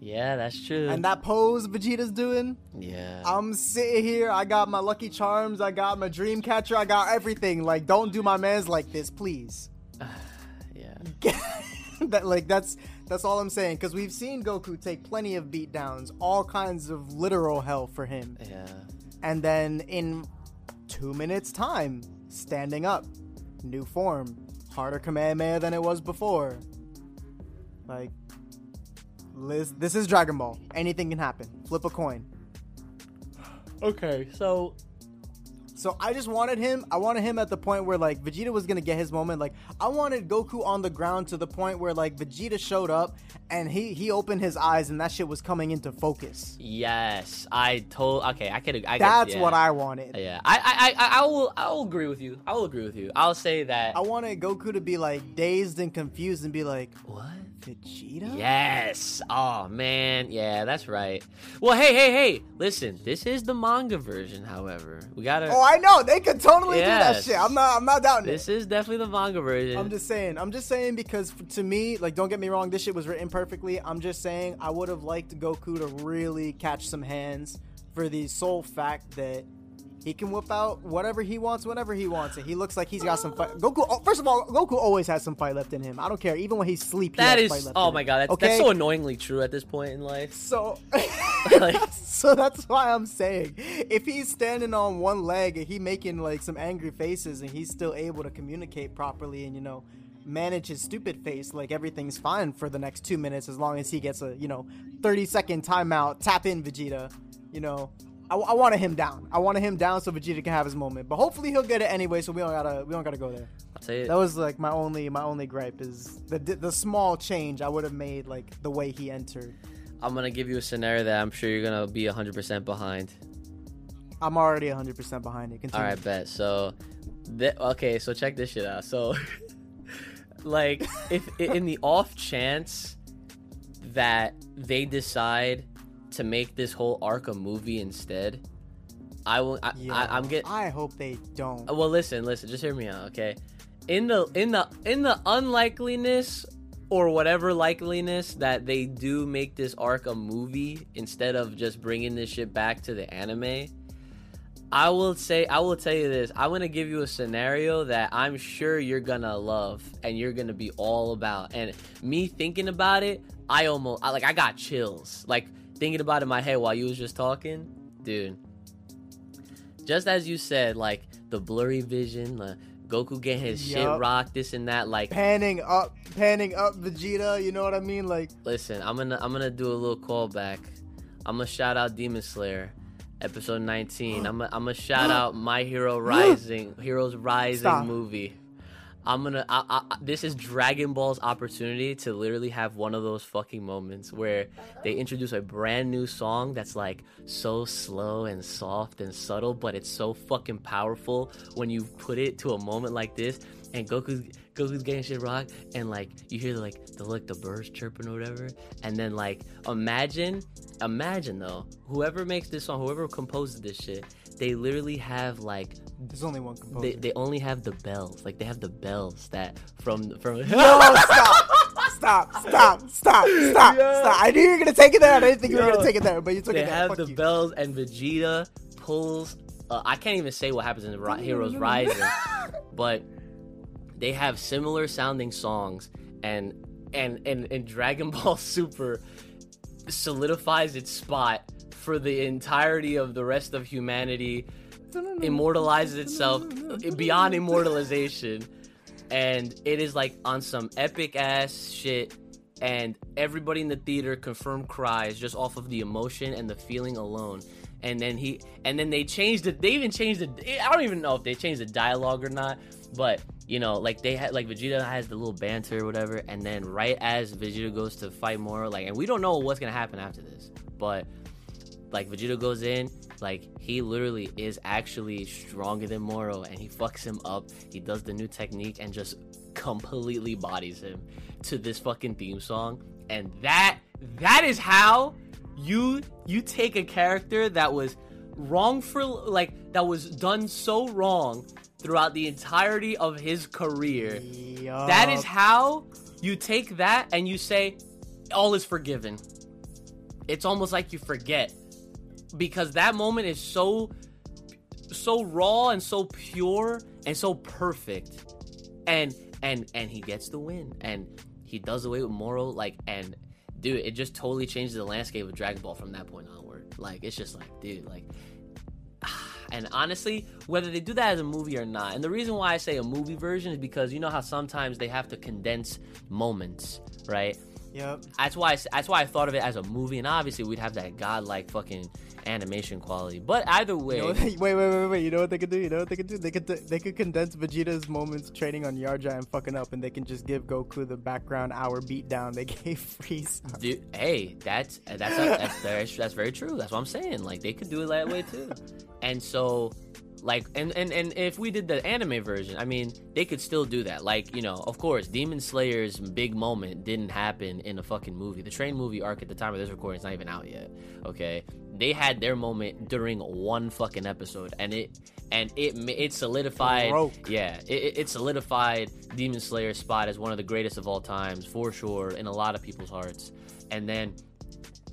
Yeah, that's true. And that pose Vegeta's doing? Yeah. I'm sitting here, I got my Lucky Charms, I got my Dream Catcher, I got everything. Like, don't do my mans like this, please. Yeah. That's all I'm saying. Because we've seen Goku take plenty of beatdowns, all kinds of literal hell for him. Yeah. And then in 2 minutes time, standing up, new form, harder Kamehameha than it was before. Like... this is Dragon Ball. Anything can happen. Flip a coin. Okay, so I just wanted him. I wanted him at the point where, like, Vegeta was going to get his moment. Like, I wanted Goku on the ground to the point where, like, Vegeta showed up and he opened his eyes and that shit was coming into focus. Yes, what I wanted. Yeah, I will agree with you. I will agree with you. I'll say that. I wanted Goku to be, like, dazed and confused and be like, what? Vegeta? Yes. Oh man, yeah, that's right. Well, hey, listen, this is the manga version, however. We gotta... Oh, I know, they could totally do that shit. I'm not doubting this. This is definitely the manga version. I'm just saying because to me, like, don't get me wrong, this shit was written perfectly. I'm just saying I would have liked Goku to really catch some hands for the sole fact that he can whip out whatever he wants, whenever he wants it. He looks like he's got some fight. Goku, first of all, Goku always has some fight left in him. I don't care. Even when he's asleep, he has fight left in him. Oh my God. That's so annoyingly true at this point in life. So, so that's why I'm saying, if he's standing on one leg and he making, like, some angry faces and he's still able to communicate properly and, you know, manage his stupid face, like, everything's fine for the next 2 minutes as long as he gets a, you know, 30-second timeout, tap in Vegeta, you know. I wanted him down. I wanted him down so Vegeta can have his moment. But hopefully he'll get it anyway, so we don't gotta go there. I'll tell you, that was, like, my only gripe is the small change I would have made, like, the way he entered. I'm gonna give you a scenario that I'm sure you're gonna be 100% behind. I'm already 100% behind it. Continue. All right, bet. So, so check this shit out. So, like, if in the off chance that they decide to make this whole arc a movie instead, I hope they don't. Well, listen, just hear me out, okay? In the unlikeliness or whatever likeliness that they do make this arc a movie instead of just bringing this shit back to the anime, I will tell you this. I'm gonna give you a scenario that I'm sure you're gonna love and you're gonna be all about. And me thinking about it, I got chills. Like, thinking about it in my head while you was just talking, dude. Just as you said, like, the blurry vision, Goku getting his shit rocked, this and that, like panning up Vegeta, you know what I mean? Like, listen, I'm gonna do a little callback. I'm gonna shout out Demon Slayer, episode 19. I'm gonna shout out My Hero Rising, Heroes Rising movie. This is Dragon Ball's opportunity to literally have one of those fucking moments where they introduce a brand new song that's like so slow and soft and subtle, but it's so fucking powerful when you put it to a moment like this. And Goku's getting shit rocked, and like you hear like the birds chirping or whatever, and then like imagine though, whoever makes this song, whoever composed this shit, they literally have like there's only one composer. They only have the bells, like they have the bells that from. No, stop! I knew you were gonna take it there. I didn't think you were gonna take it there, but you took it there. They have the bells, and Vegeta pulls. I can't even say what happens in the Heroes Rising, but. They have similar sounding songs, and Dragon Ball Super solidifies its spot for the entirety of the rest of humanity, immortalizes itself beyond immortalization, and it is like on some epic ass shit, and everybody in the theater confirmed cries just off of the emotion and the feeling alone. And then they changed it. They even changed it. I don't even know if they changed the dialogue or not, but. You know, like they had, like Vegeta has the little banter or whatever, and then right as Vegeta goes to fight Moro, like, and we don't know what's gonna happen after this, but like Vegeta goes in, like he literally is actually stronger than Moro, and he fucks him up. He does the new technique and just completely bodies him to this fucking theme song, and that is how you take a character that was wrong for like that was done so wrong. Throughout the entirety of his career. Yup. That is how you take that and you say, all is forgiven. It's almost like you forget. Because that moment is so raw and so pure and so perfect. And he gets the win. And he does away with Moro. Like, and dude, it just totally changes the landscape of Dragon Ball from that point onward. Like, it's just like, dude, like... And honestly, whether they do that as a movie or not, and the reason why I say a movie version is because you know how sometimes they have to condense moments, right? Yep. That's why I thought of it as a movie, and obviously we'd have that godlike fucking animation quality. But either way, wait. You know what they could do? They could condense Vegeta's moments training on Yardrat and fucking up, and they can just give Goku the background hour beatdown they gave Frieza. Dude, hey, that's very true. That's what I'm saying. Like they could do it that way too. And so, like, and if we did the anime version, I mean, they could still do that. Like, you know, of course, Demon Slayer's big moment didn't happen in a fucking movie. The train movie arc at the time of this recording is not even out yet. Okay, they had their moment during one fucking episode, and it solidified. Broke. Yeah, it solidified Demon Slayer's spot as one of the greatest of all times for sure in a lot of people's hearts. And then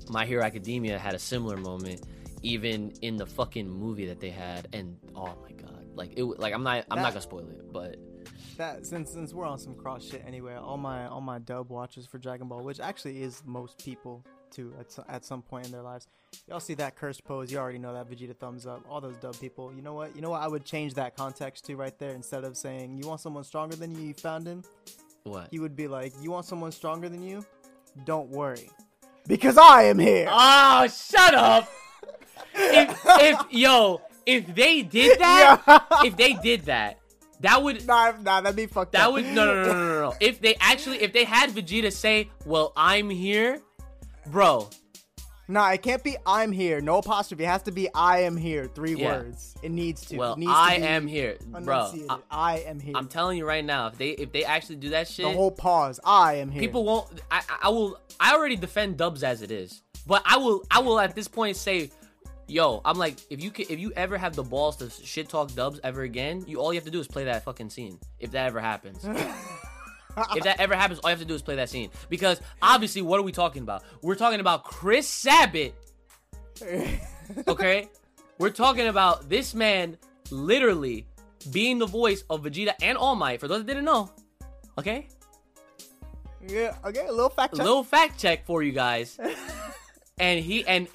My Hero Academia had a similar moment. Even in the fucking movie that they had, and oh my god, like it, like I'm not gonna spoil it, but that since we're on some cross shit anyway, all my dub watchers for Dragon Ball, which actually is most people too at some point in their lives, y'all see that cursed pose, you already know that Vegeta thumbs up, all those dub people, you know what, I would change that context to right there. Instead of saying you want someone stronger than you found him, what he would be like, you want someone stronger than you, don't worry because I am here. Oh, shut up. If they did that, that would that'd be fucked up. That would no. If they had Vegeta say, "Well, I'm here," bro. Nah, it can't be "I'm here." No apostrophe. It has to be "I am here." Three words. It needs to. Well, I am here, bro. I am here. I'm telling you right now, if they actually do that shit, the whole pause. I am here. People won't. I already defend dubs as it is, but I will at this point say. Yo, I'm like, if you ever have the balls to shit talk dubs ever again, all you have to do is play that fucking scene. If that ever happens. If that ever happens, all you have to do is play that scene. Because obviously, what are we talking about? We're talking about Chris Sabat. Okay? We're talking about this man literally being the voice of Vegeta and All Might. For those that didn't know. Okay? Yeah, okay, a little fact check. A little fact check for you guys. And he and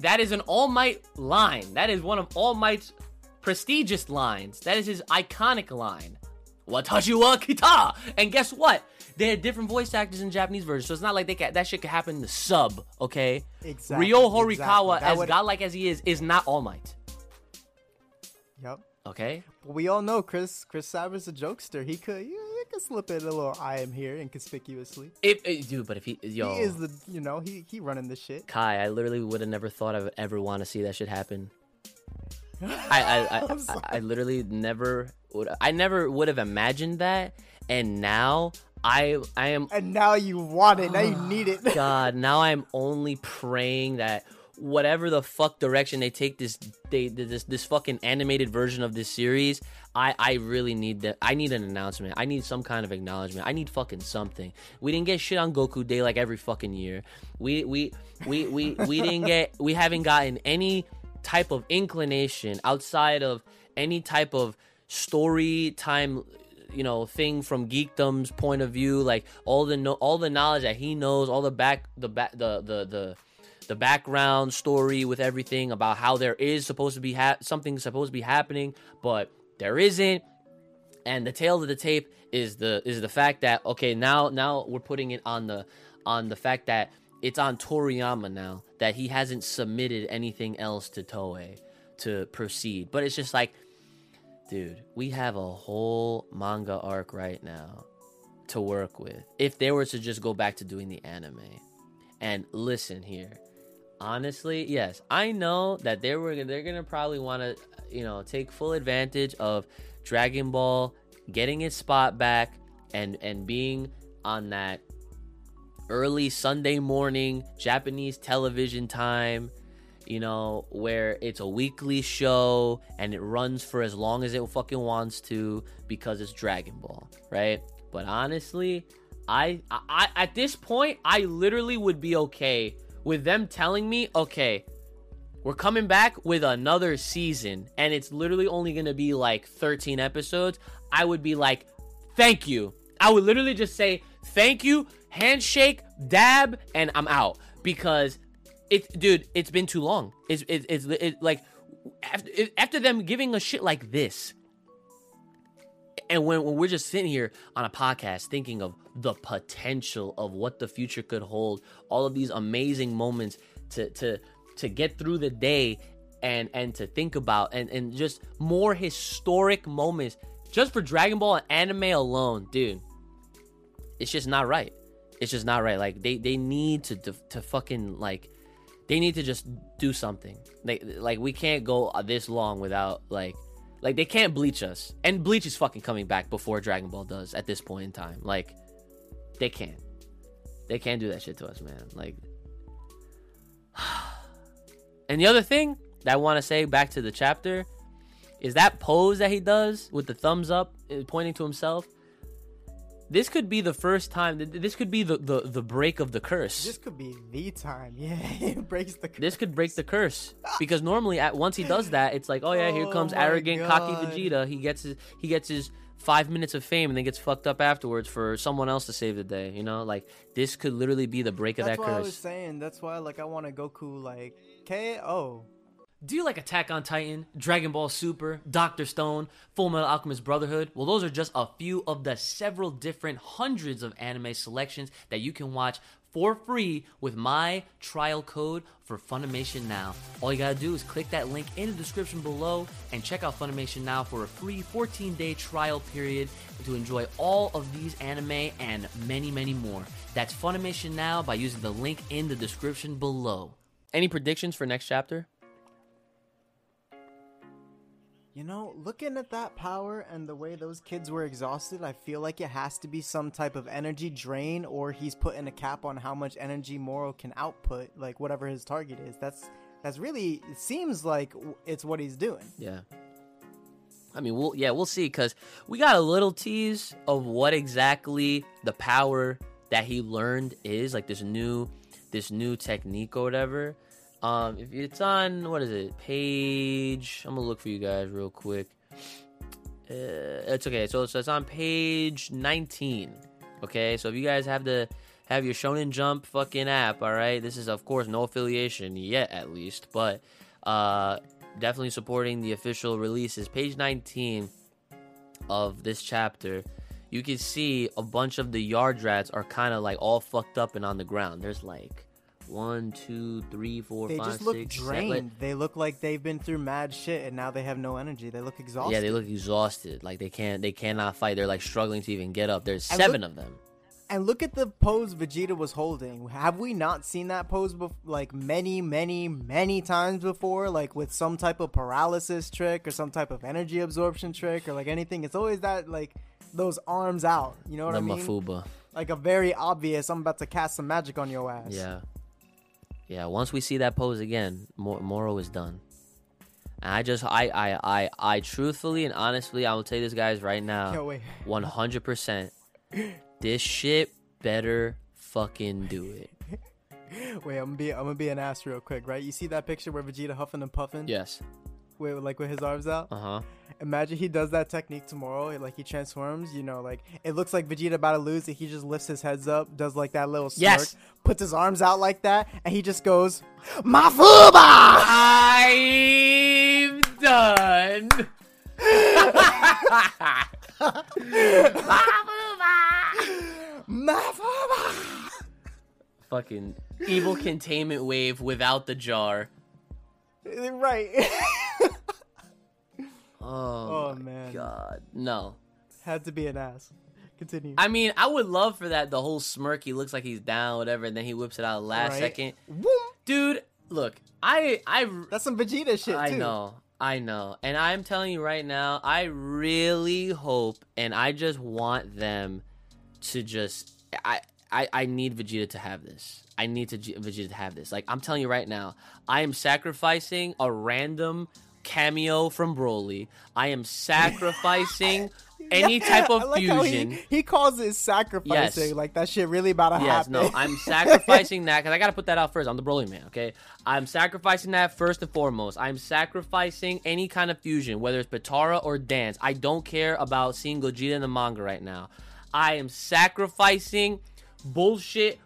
that is an All Might line. That is one of All Might's prestigious lines. That is his iconic line. Watashi wa kita! And guess what? They had different voice actors in the Japanese version, so it's not like they that shit could happen in the sub, okay? Exactly. Ryo Horikawa, exactly. As godlike as he is not All Might. Yep. Okay? We all know Chris Savage's a jokester. He could... Yeah. Slip in a little I am here inconspicuously. Dude, but if he... Yo. He is the... You know, he running this shit. Kai, I literally would have never thought I would ever want to see that shit happen. I literally never... I never would have imagined that, and now I am... And now you want it. Now you need it. God, now I'm only praying that whatever the fuck direction they take this fucking animated version of this series, I really need that. I need an announcement. I need some kind of acknowledgement. I need fucking something. We didn't get shit on Goku Day like every fucking year. We didn't get. We haven't gotten any type of inclination outside of any type of story time, you know, thing from Geekdom's point of view. Like all the knowledge that he knows, all the background story with everything about how there is supposed to be something supposed to be happening, but there isn't. And the tail of the tape is the fact that, okay, now we're putting it on the fact that it's on Toriyama now, that he hasn't submitted anything else to Toei to proceed. But it's just like, dude, we have a whole manga arc right now to work with. If they were to just go back to doing the anime. And listen here. Honestly, yes, I know that they're gonna probably want to, you know, take full advantage of Dragon Ball getting its spot back and being on that early Sunday morning Japanese television time, you know, where it's a weekly show and it runs for as long as it fucking wants to because it's Dragon Ball, right? But honestly, I at this point, I literally would be okay with them telling me, okay, we're coming back with another season, and it's literally only going to be like 13 episodes, I would be like, thank you. I would literally just say, thank you, handshake, dab, and I'm out. Because, it's been too long. It's like, after them giving a shit like this, and when we're just sitting here on a podcast thinking of the potential of what the future could hold, all of these amazing moments to get through the day and to think about and just more historic moments just for Dragon Ball and anime alone, dude. It's just not right. It's just not right. Like they need to fucking, like, they need to just do something. Like we can't go this long without like they can't Bleach us, and Bleach is fucking coming back before Dragon Ball does at this point in time. Like they can't do that shit to us, man. Like. And the other thing that I want to say back to the chapter is that pose that he does with the thumbs up pointing to himself. This could be the first time. This could be the break of the curse. This could be the time. Yeah, it breaks the curse. This could break the curse. Because normally once he does that, it's like, oh yeah, here comes arrogant, cocky Vegeta. He gets his 5 minutes of fame and then gets fucked up afterwards for someone else to save the day. You know, like this could literally be the break of that curse. That's what I was saying. That's why, like, I want a Goku, like, KO. Do you like Attack on Titan, Dragon Ball Super, Dr. Stone, Full Metal Alchemist Brotherhood? Well, those are just a few of the several different hundreds of anime selections that you can watch for free with my trial code for Funimation Now. All you gotta do is click that link in the description below and check out Funimation Now for a free 14-day trial period to enjoy all of these anime and many, many more. That's Funimation Now by using the link in the description below. Any predictions for next chapter? You know, looking at that power and the way those kids were exhausted, I feel like it has to be some type of energy drain, or he's putting a cap on how much energy Moro can output, like whatever his target is. That's really, it seems like it's what he's doing. Yeah. I mean, we'll see, because we got a little tease of what exactly the power that he learned is, like this new technique or whatever. If it's on, what is it, page, I'm gonna look for you guys real quick. It's okay, so it's on page 19. Okay, so if you guys have your Shonen Jump fucking app, all right, this is of course no affiliation yet, at least, but definitely supporting the official releases. Page 19, of this chapter, you can see a bunch of the Yardrats are kind of like all fucked up and on the ground. There's like 1, 2, 3, 4, 5, 6. They just look drained. They look like they've been through mad shit and now they have no energy. They look exhausted. Yeah, they look exhausted. Like they cannot fight. They're like struggling to even get up. There's 7 of them. And look at the pose Vegeta was holding. Have we not seen that pose like many times before? Like with some type of paralysis trick or some type of energy absorption trick or like anything. It's always that like those arms out. You know what I mean? Mafuba. Like a very obvious, I'm about to cast some magic on your ass. Yeah. Yeah, once we see that pose again, Moro is done. And I truthfully and honestly, I will tell you this, guys, right now, 100%, this shit better fucking do it. Wait, I'm gonna be an ass real quick, right? You see that picture where Vegeta huffing and puffing? Yes. Wait, like with his arms out? Uh-huh. Imagine he does that technique tomorrow. Like he transforms, you know, like it looks like Vegeta about to lose and he just lifts his heads up, does like that little smirk, puts his arms out like that, and he just goes, Mafuba! I'm done! Mafuba! Mafuba! Fucking evil containment wave without the jar. Right. Oh man. God. No. Had to be an ass. Continue. I mean, I would love for that. The whole smirk, he looks like he's down, whatever, and then he whips it out last second. Whoop. Dude, look, I that's some Vegeta shit, I too. I know. And I'm telling you right now, I really hope, and I just want them to just... I need Vegeta to have this. I need Vegeta to have this. Like, I'm telling you right now, I am sacrificing a random cameo from Broly. I am sacrificing any type of fusion. He calls it sacrificing. Yes. Like, that shit really about to happen. Yes, no, I'm sacrificing that because I got to put that out first. I'm the Broly man, okay? I'm sacrificing that first and foremost. I'm sacrificing any kind of fusion, whether it's Patara or dance. I don't care about seeing Gogeta in the manga right now. I am sacrificing bullshit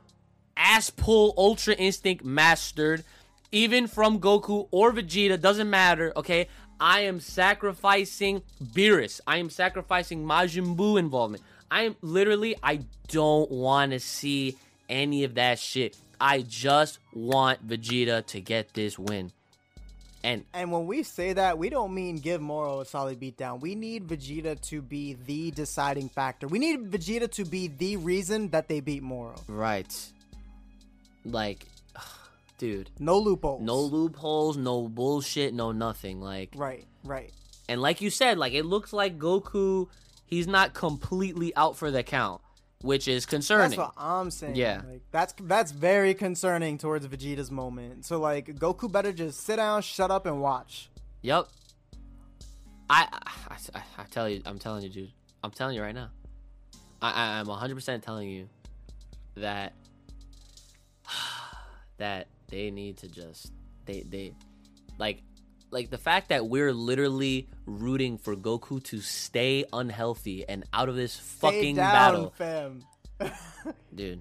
ass pull Ultra Instinct mastered, even from Goku or Vegeta, doesn't matter, okay? I am sacrificing Beerus. I am sacrificing Majin Buu involvement. I don't want to see any of that shit. I just want Vegeta to get this win. And when we say that, we don't mean give Moro a solid beatdown. We need Vegeta to be the deciding factor. We need Vegeta to be the reason that they beat Moro. Right. Like, dude. No loopholes, no bullshit, no nothing. Like, right. And like you said, like, it looks like Goku, he's not completely out for the count, which is concerning. That's what I'm saying. Yeah. Like, that's very concerning towards Vegeta's moment. So, like, Goku better just sit down, shut up, and watch. Yep. I tell you, I'm telling you, dude. I'm telling you right now. I'm 100% telling you that they need to just like the fact that we're literally rooting for Goku to stay unhealthy and out of this fucking battle, fam. Dude,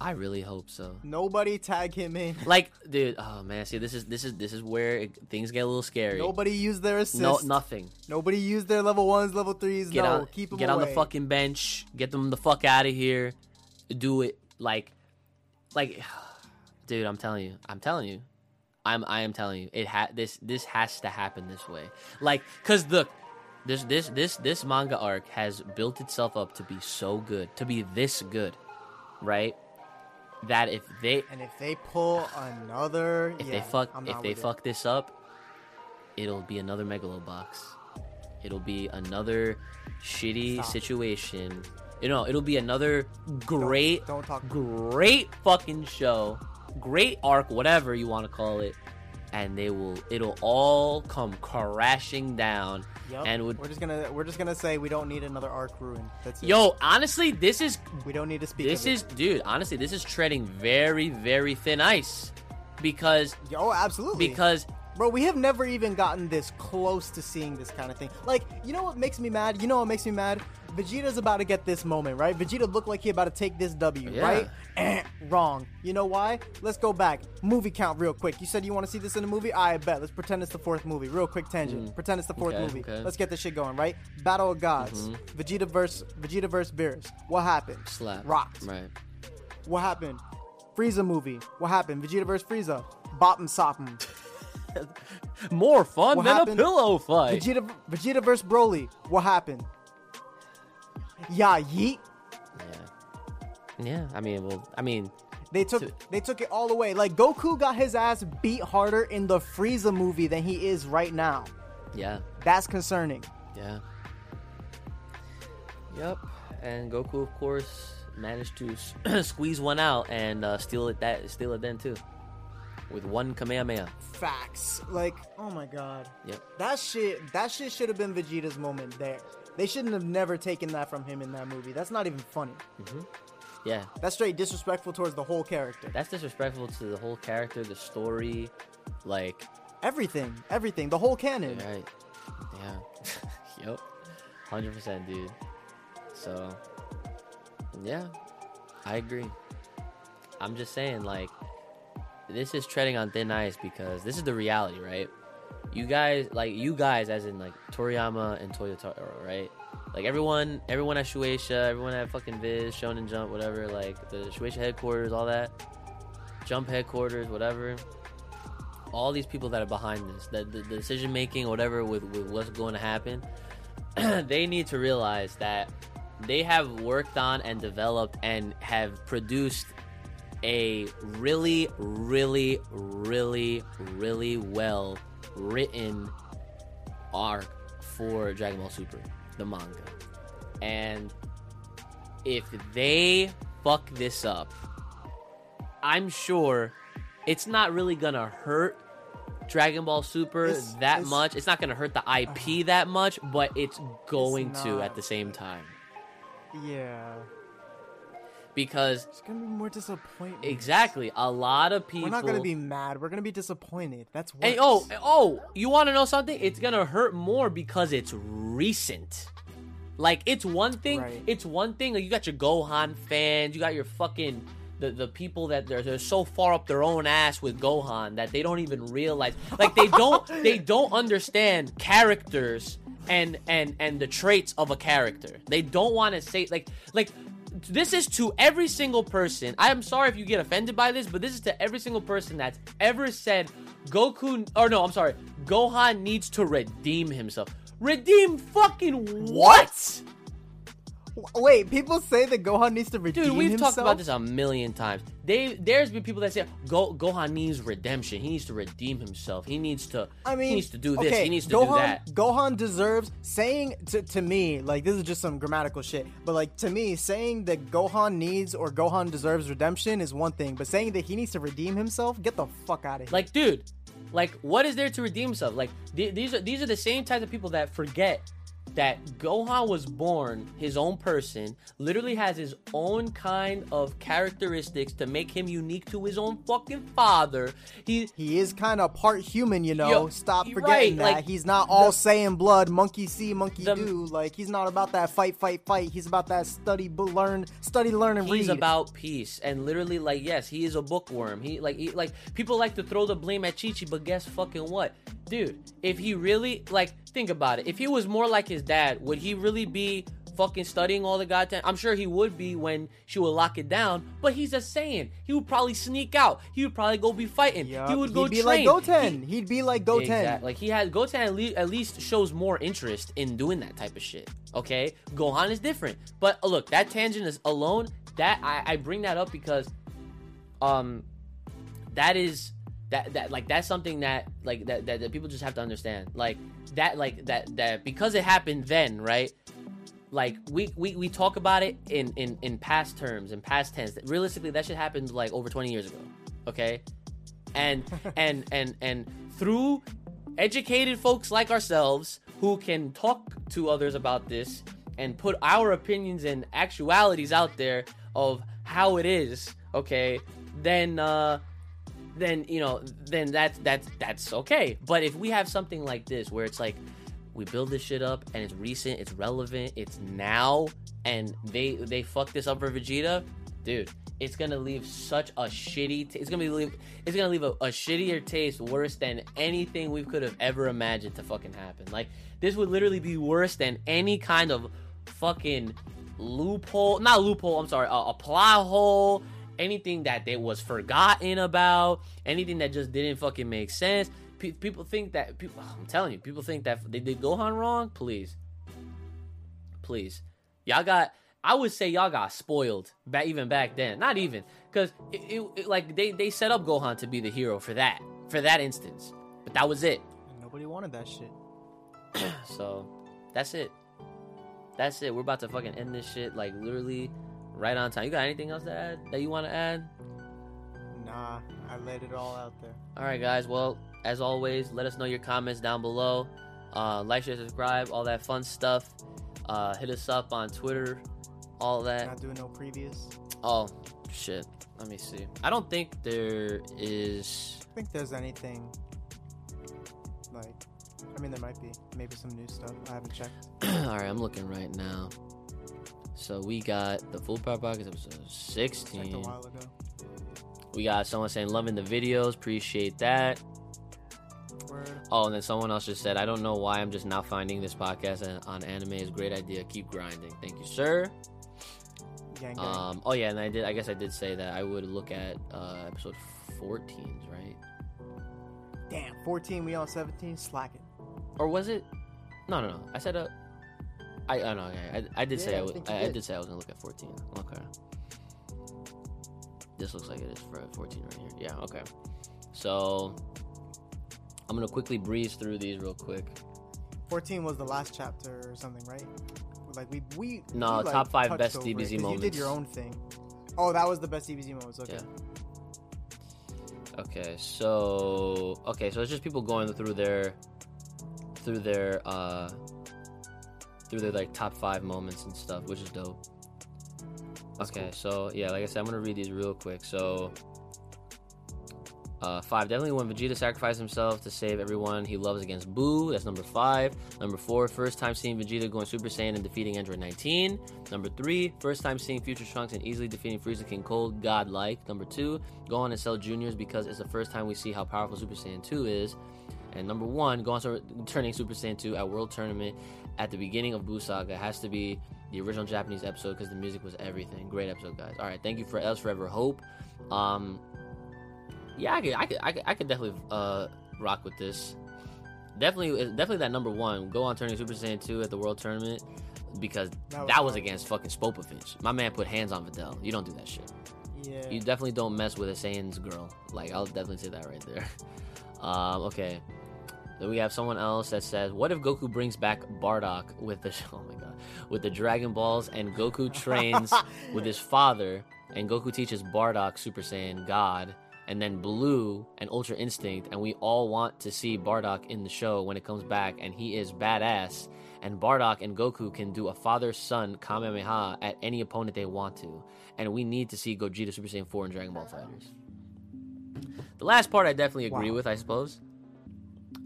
I really hope so. Nobody tag him in. Like, dude, oh man, see, this is where things get a little scary. Nobody used their assist. No, nothing. Nobody used their level 1s, level 3s. Get out, keep them away. Get on the fucking bench. Get them the fuck out of here. Do it like, dude, I'm telling you. I am telling you, this has to happen this way. Like, cause look, this manga arc has built itself up to be so good, to be this good, right? That if they pull another, if they fuck this up, it'll be another Megalobox. It'll be another shitty situation. You know, it'll be another great, great fucking show. Great arc, whatever you want to call it, and it'll all come crashing down. Yep. And we're just gonna say we don't need another arc ruined. That's it. Yo, honestly, we don't need to speak. This is treading very, very thin ice, because absolutely, because Bro, we have never even gotten this close to seeing this kind of thing. Like, you know what makes me mad? You know what makes me mad? Vegeta's about to get this moment, right? Vegeta looked like he about to take this W, yeah, right? Wrong. You know why? Let's go back. Movie count real quick. You said you want to see this in a movie? I bet. Let's pretend it's the fourth movie. Real quick tangent. Pretend it's the fourth movie. Okay. Let's get this shit going, right? Battle of Gods. Vegeta versus Beerus. What happened? Slap. Rocked. Right. What happened? Frieza movie. What happened? Vegeta versus Frieza. Bop and sop him. More fun what than happened? A pillow fight. Vegeta versus Broly. What happened? Yeah, yeet. Yeah. Yeah. I mean, they took it all away. Like, Goku got his ass beat harder in the Frieza movie than he is right now. Yeah. That's concerning. Yeah. Yep. And Goku, of course, managed to squeeze one out and steal it then too. With one Kamehameha. Facts. Like, oh my god. Yep. That shit should have been Vegeta's moment there. They shouldn't have never taken that from him in that movie. That's not even funny. Mm-hmm. Yeah. That's straight disrespectful towards the whole character. That's disrespectful to the whole character, the story, like... Everything. The whole canon. Right. Yeah. Yep. 100%, dude. So, yeah. I agree. I'm just saying, like... This is treading on thin ice because this is the reality, right? You guys, as in like Toriyama and Toyotaro, right? Like everyone at Shueisha, everyone at fucking Viz, Shonen Jump, whatever, like the Shueisha headquarters, all that, Jump headquarters, whatever. All these people that are behind this, that the decision making, whatever, with what's going to happen, they need to realize that they have worked on and developed and have produced a really, really, really, really well written arc for Dragon Ball Super, the manga. And if they fuck this up, I'm sure it's not really gonna hurt Dragon Ball Super much. It's not gonna hurt the IP that much, but it's going to at the same time. Yeah. Because it's gonna be more disappointment. Exactly, a lot of people. We're not gonna be mad. We're gonna be disappointed. That's worse. And, oh! You want to know something? It's gonna hurt more because it's recent. Like it's one thing. Right. It's one thing. Like, you got your Gohan fans. You got your fucking the people that they're so far up their own ass with Gohan that they don't even realize. Like they don't understand characters and the traits of a character. They don't want to say like. This is to every single person. I am sorry if you get offended by this, but this is to every single person that's ever said Gohan needs to redeem himself. Redeem fucking what? Wait, people say that Gohan needs to redeem himself? Dude, we've talked about this a million times. There's been people that say, Gohan needs redemption. He needs to redeem himself. He needs to do this. Okay, he needs to do that. Gohan deserves saying to me, like, this is just some grammatical shit, but like, to me, saying that Gohan needs or Gohan deserves redemption is one thing, but saying that he needs to redeem himself, get the fuck out of here. Like, dude, like, what is there to redeem himself? Like, these are the same types of people that forget that Gohan was born his own person, literally has his own kind of characteristics to make him unique to his own fucking father. He is kind of part human, you know. Stop forgetting that. Like, he's not all Saiyan blood, monkey see, monkey do. Like, he's not about that fight. He's about that study, learn, and read. He's about peace. And literally, like, yes, he is a bookworm. He people like to throw the blame at Chi-Chi, but guess fucking what? Dude, if he really, like, think about it. If he was more like his dad, would he really be fucking studying all the goddamn? I'm sure he would be when she would lock it down, but he's a Saiyan. He would probably sneak out. He would probably go be fighting. Yep. He would go train. He'd be like Goten. Exactly. Like, he had Goten at least shows more interest in doing that type of shit. Okay? Gohan is different. But look, that tangent is alone. That I bring that up because that's something that people just have to understand. That because it happened then, right? Like, we talk about it in past terms, in past tense. Realistically, that shit happened like over 20 years ago. Okay? And through educated folks like ourselves who can talk to others about this and put our opinions and actualities out there of how it is, okay, then then, you know, then that's okay. But if we have something like this where it's like, we build this shit up and it's recent, it's relevant, it's now, and they fuck this up for Vegeta, dude, it's gonna leave such a shitty it's gonna leave a shittier taste, worse than anything we could have ever imagined to fucking happen. Like, this would literally be worse than any kind of fucking a plot hole, anything that they was forgotten about, anything that just didn't fucking make sense. I'm telling you, people think that they did Gohan wrong. Please, y'all got spoiled back then. Not even, because it like they set up Gohan to be the hero for that instance, but that was it. Nobody wanted that shit. So that's it. We're about to fucking end this shit, like, literally right on time. You got anything else to add that you want to add? Nah, I laid it all out there. All right, guys. Well, as always, let us know your comments down below. Like, share, subscribe, all that fun stuff. Hit us up on Twitter, all that. Not doing no previews. Oh, shit. Let me see. I don't think there is... I think there's anything. Like, I mean, there might be. Maybe some new stuff. I haven't checked. All right, I'm looking right now. So we got the Full Power Podcast episode 16. Checked a while ago. We got someone saying, loving the videos. Appreciate that. Oh, and then someone else just said, I don't know why I'm just now finding this podcast on anime is a great idea. Keep grinding. Thank you, sir. Gang, gang. Oh yeah, and I guess I did say that I would look at episode 14, right? Damn, 14, we on 17, slacking. Or was it? No. I said I did say I was gonna look at 14. Okay. This looks like it is for 14 right here. Yeah, okay. So I'm going to quickly breeze through these real quick. 14 was the last chapter or something, right? Like we top 5 best DBZ moments. You did your own thing. Oh, that was the best DBZ moments. Okay. Yeah. Okay, so it's just people going through their like top 5 moments and stuff, which is dope. Okay, cool. So yeah, like I said, I'm going to read these real quick. So 5, definitely when Vegeta sacrificed himself to save everyone he loves against Buu. That's number 5. Number 4, first time seeing Vegeta going Super Saiyan and defeating Android 19. Number 3, first time seeing future Trunks and easily defeating Frieza King Cold, godlike. Number 2, Gohan and Cell Juniors because it's the first time we see how powerful Super Saiyan 2 is. And number 1, Gohan turning Super Saiyan 2 at World Tournament at the beginning of Buu Saga. It has to be the original Japanese episode because the music was everything. Great episode, guys. Alright, thank you for us forever hope. Yeah, I could definitely rock with this. Definitely that number 1. Gohan turning Super Saiyan 2 at the World Tournament because that was against fucking Spopovich. My man put hands on Videl. You don't do that shit. Yeah. You definitely don't mess with a Saiyan's girl. Like, I'll definitely say that right there. Okay. Then we have someone else that says, "What if Goku brings back Bardock with the Dragon Balls and Goku trains with his father and Goku teaches Bardock Super Saiyan God?" And then Blue and Ultra Instinct, and we all want to see Bardock in the show when it comes back, and he is badass. And Bardock and Goku can do a father-son Kamehameha at any opponent they want to. And we need to see Gogeta Super Saiyan 4 in Dragon Ball Fighters. The last part I definitely agree with, I suppose.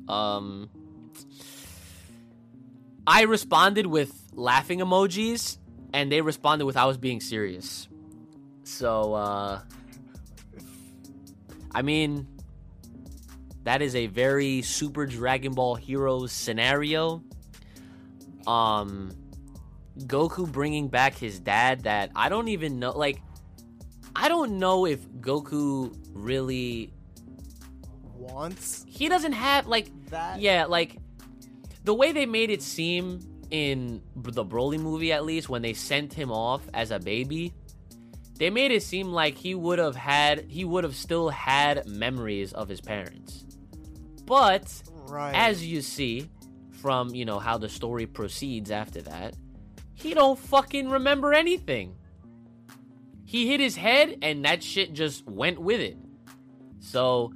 I responded with laughing emojis, and they responded with I was being serious. So, I mean, that is a very Super Dragon Ball Heroes scenario. Goku bringing back his dad that I don't even know. Like, I don't know if Goku really wants. He doesn't have, like, that. Yeah, like, the way they made it seem in the Broly movie, at least, when they sent him off as a baby, they made it seem like he would have still had memories of his parents. But as you see from, you know, how the story proceeds after that, he don't fucking remember anything. He hit his head and that shit just went with it. So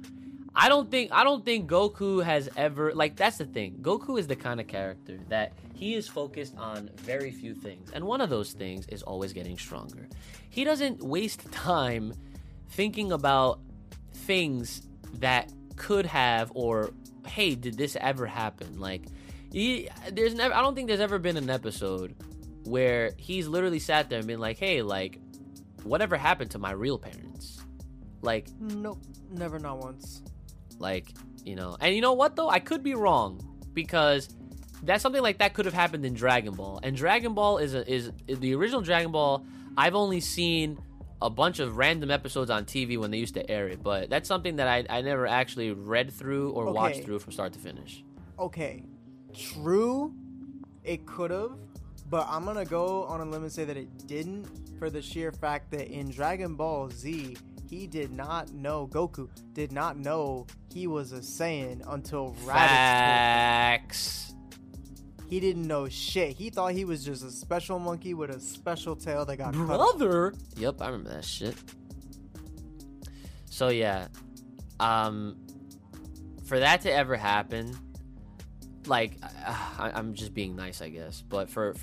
I don't think Goku has ever, like, that's the thing. Goku is the kind of character that he is focused on very few things, and one of those things is always getting stronger. He doesn't waste time thinking about things that could have, or hey, did this ever happen? Like, I don't think there's ever been an episode where he's literally sat there and been like, hey, like, whatever happened to my real parents? Like, nope, never, not once. Like, you know, and you know what though? I could be wrong, because that's something like that could have happened in Dragon Ball. And Dragon Ball is the original Dragon Ball. I've only seen a bunch of random episodes on TV when they used to air it, but that's something that I never actually read through or watched through from start to finish. Okay, true, it could have, but I'm gonna go on a limb and say that it didn't, for the sheer fact that in Dragon Ball Z, Goku did not know he was a Saiyan until Raditz. Facts. He didn't know shit. He thought he was just a special monkey with a special tail that got brother. Cut. Yep, I remember that shit. So yeah, for that to ever happen, like, I'm just being nice, I guess. But for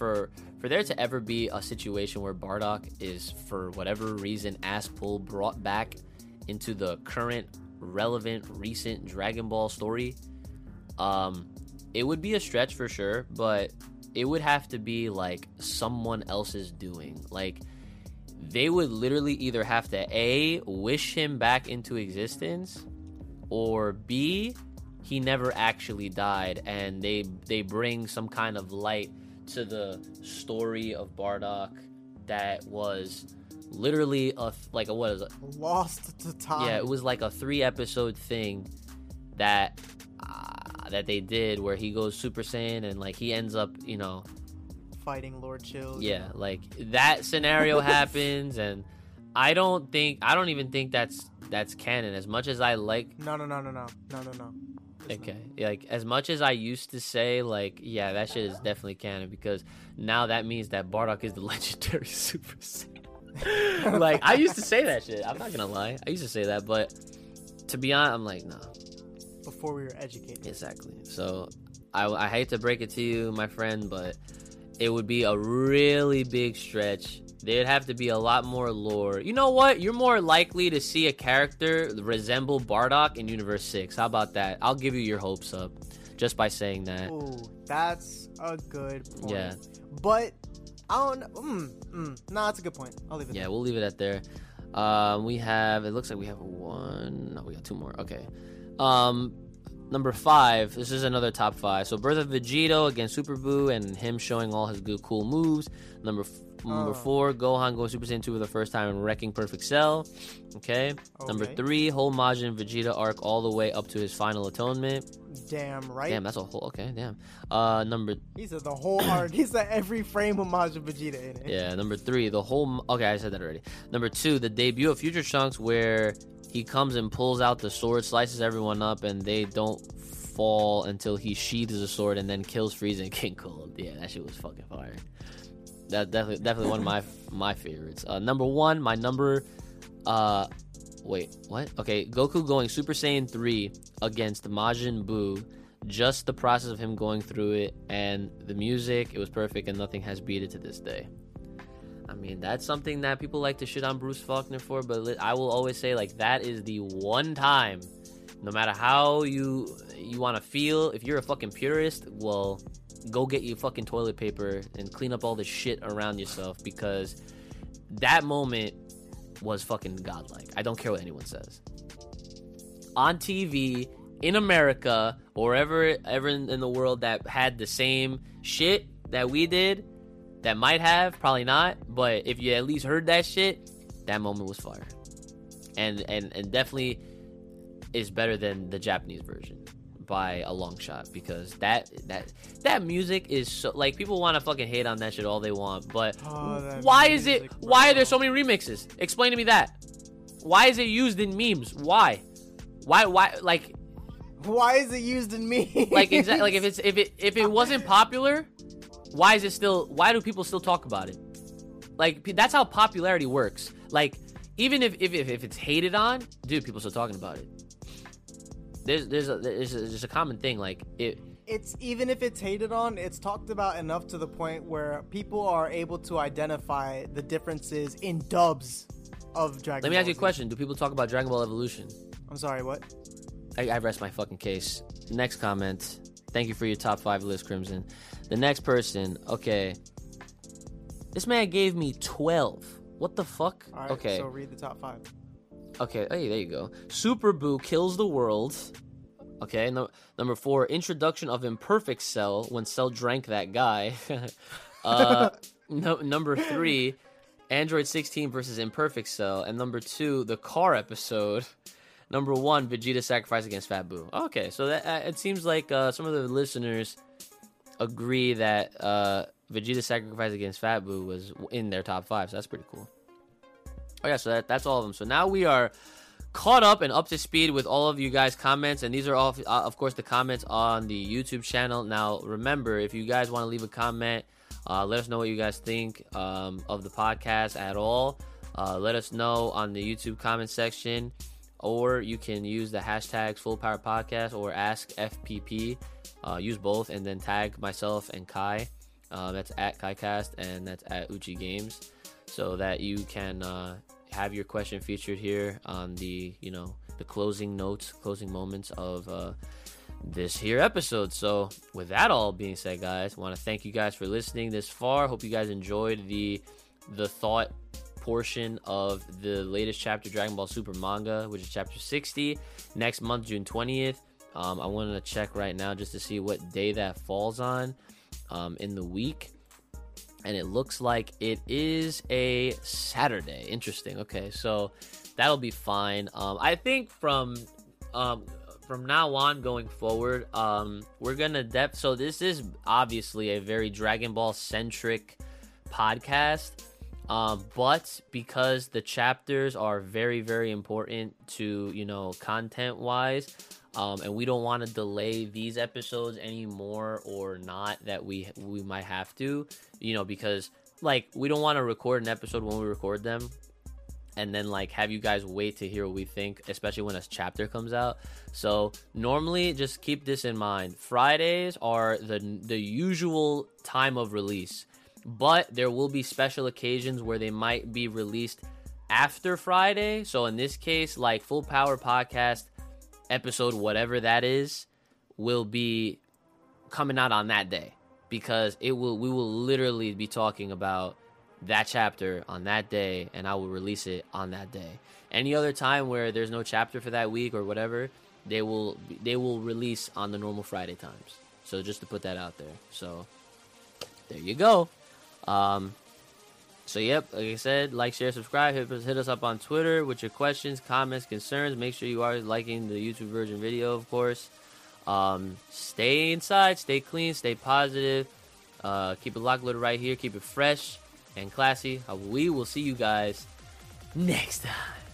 there to ever be a situation where Bardock is, for whatever reason, ass-pull, brought back into the current, relevant, recent Dragon Ball story, it would be a stretch for sure, but it would have to be like someone else's doing. Like, they would literally either have to A, wish him back into existence, or B, he never actually died, and they bring some kind of light to the story of Bardock that was literally lost to time. Yeah, it was like a 3-episode thing that they did, where he goes Super Saiyan and like he ends up, you know, fighting Lord Chill. Yeah, like that scenario happens, and I don't even think that's canon. As much as I like, no. Okay, like as much as I used to say, like, yeah, that shit is definitely canon, because now that means that Bardock is the legendary Super Saiyan. Like, I used to say that shit. I'm not gonna lie, I used to say that, but to be honest, I'm like, nah. Before we were educated. Exactly. So I hate to break it to you, my friend, but it would be a really big stretch. There'd have to be a lot more lore. You know what? You're more likely to see a character resemble Bardock in Universe 6. How about that? I'll give you your hopes up just by saying that. Ooh, that's a good point. Yeah. But I don't know. Nah, that's a good point. I'll leave it there. Yeah, we'll leave it at there. It looks like we have one. No, we got two more. Okay. Number 5, this is another top 5. So Birth of Vegito against Super Buu and him showing all his good cool moves. Number 4, Gohan going Super Saiyan 2 for the first time and wrecking Perfect Cell. Okay. Number 3, whole Majin Vegeta arc all the way up to his final atonement. Damn right. Damn, that's a whole. Okay, damn. He said the whole arc. He said every frame of Majin Vegeta in it. Yeah. Number 3, the whole. Okay, I said that already. Number 2, the debut of Future Trunks, where he comes and pulls out the sword, slices everyone up, and they don't fall until he sheathes the sword and then kills Frieza and King Cold. Yeah, that shit was fucking fire. That definitely one of my favorites. Number 1, my number. Wait, what? Okay, Goku going Super Saiyan 3 against Majin Buu. Just the process of him going through it and the music, it was perfect, and nothing has beat it to this day. I mean, that's something that people like to shit on Bruce Faulkner for, but I will always say, like, that is the one time, no matter how you want to feel, if you're a fucking purist, well, go get your fucking toilet paper and clean up all the shit around yourself, because that moment was fucking godlike. I don't care what anyone says. On TV, in America, or ever in the world that had the same shit that we did, that might have, probably not, but if you at least heard that shit, that moment was fire. And definitely is better than the Japanese version by a long shot, because that music is so, like, people want to fucking hate on that shit all they want, but why are there so many remixes? Explain to me that. Why is it used in memes? Why is it used in memes? Like, exactly, like if it wasn't popular, why do people still talk about it? Like, that's how popularity works. Like, even if it's hated on, dude, people still talking about it. There's just a common thing, like, it's even if it's hated on, it's talked about enough to the point where people are able to identify the differences in dubs of Dragon Ball. Let me ask you a question. Do people talk about Dragon Ball Evolution? I'm sorry, what? I rest my fucking case. Next comment. Thank you for your top 5 list, Crimson. The next person. Okay. This man gave me 12. What the fuck? All right, okay. So read the top 5. Okay. Hey, there you go. Super Buu kills the world. Okay. Number 4. Introduction of Imperfect Cell when Cell drank that guy. Number 3. Android 16 versus Imperfect Cell. And number 2, the car episode. Number 1, Vegeta sacrifice against Fat Buu. Okay, so that it seems like some of the listeners agree that Vegeta sacrifice against Fat Buu was in their top 5, so that's pretty cool. Oh yeah, so that's all of them. So now we are caught up and up to speed with all of you guys' comments, and these are all, of course, the comments on the YouTube channel. Now, remember, if you guys want to leave a comment, let us know what you guys think of the podcast at all. Let us know on the YouTube comment section. Or you can use the hashtags Full Power Podcast or Ask FPP. Use both and then tag myself and Kai. That's at KaiCast and that's at Uchi Games, so that you can have your question featured here on the closing moments of this here episode. So with that all being said, guys, I want to thank you guys for listening this far. Hope you guys enjoyed the thought portion of the latest chapter Dragon Ball Super manga, which is chapter 60. Next month, June 20th. I want to check right now just to see what day that falls on in the week, and it looks like it is a Saturday. Interesting. Okay, so that'll be fine. I think from now on going forward, we're gonna so this is obviously a very Dragon Ball centric podcast. But because the chapters are very, very important to, content wise, and we don't want to delay these episodes anymore or not that we might have to, because we don't want to record an episode when we record them and then have you guys wait to hear what we think, especially when a chapter comes out. So normally just keep this in mind. Fridays are the usual time of release. But there will be special occasions where they might be released after Friday. So in this case, Full Power Podcast episode, whatever that is, will be coming out on that day, because we will literally be talking about that chapter on that day, and I will release it on that day. Any other time where there's no chapter for that week or whatever, they will release on the normal Friday times. So just to put that out there. So there you go. So yep, like I said, share, subscribe, hit us up on Twitter with your questions, comments, concerns. Make sure you are liking the YouTube version video, of course. Stay inside, stay clean, stay positive, keep it locked, loaded right here, keep it fresh and classy. We will see you guys next time.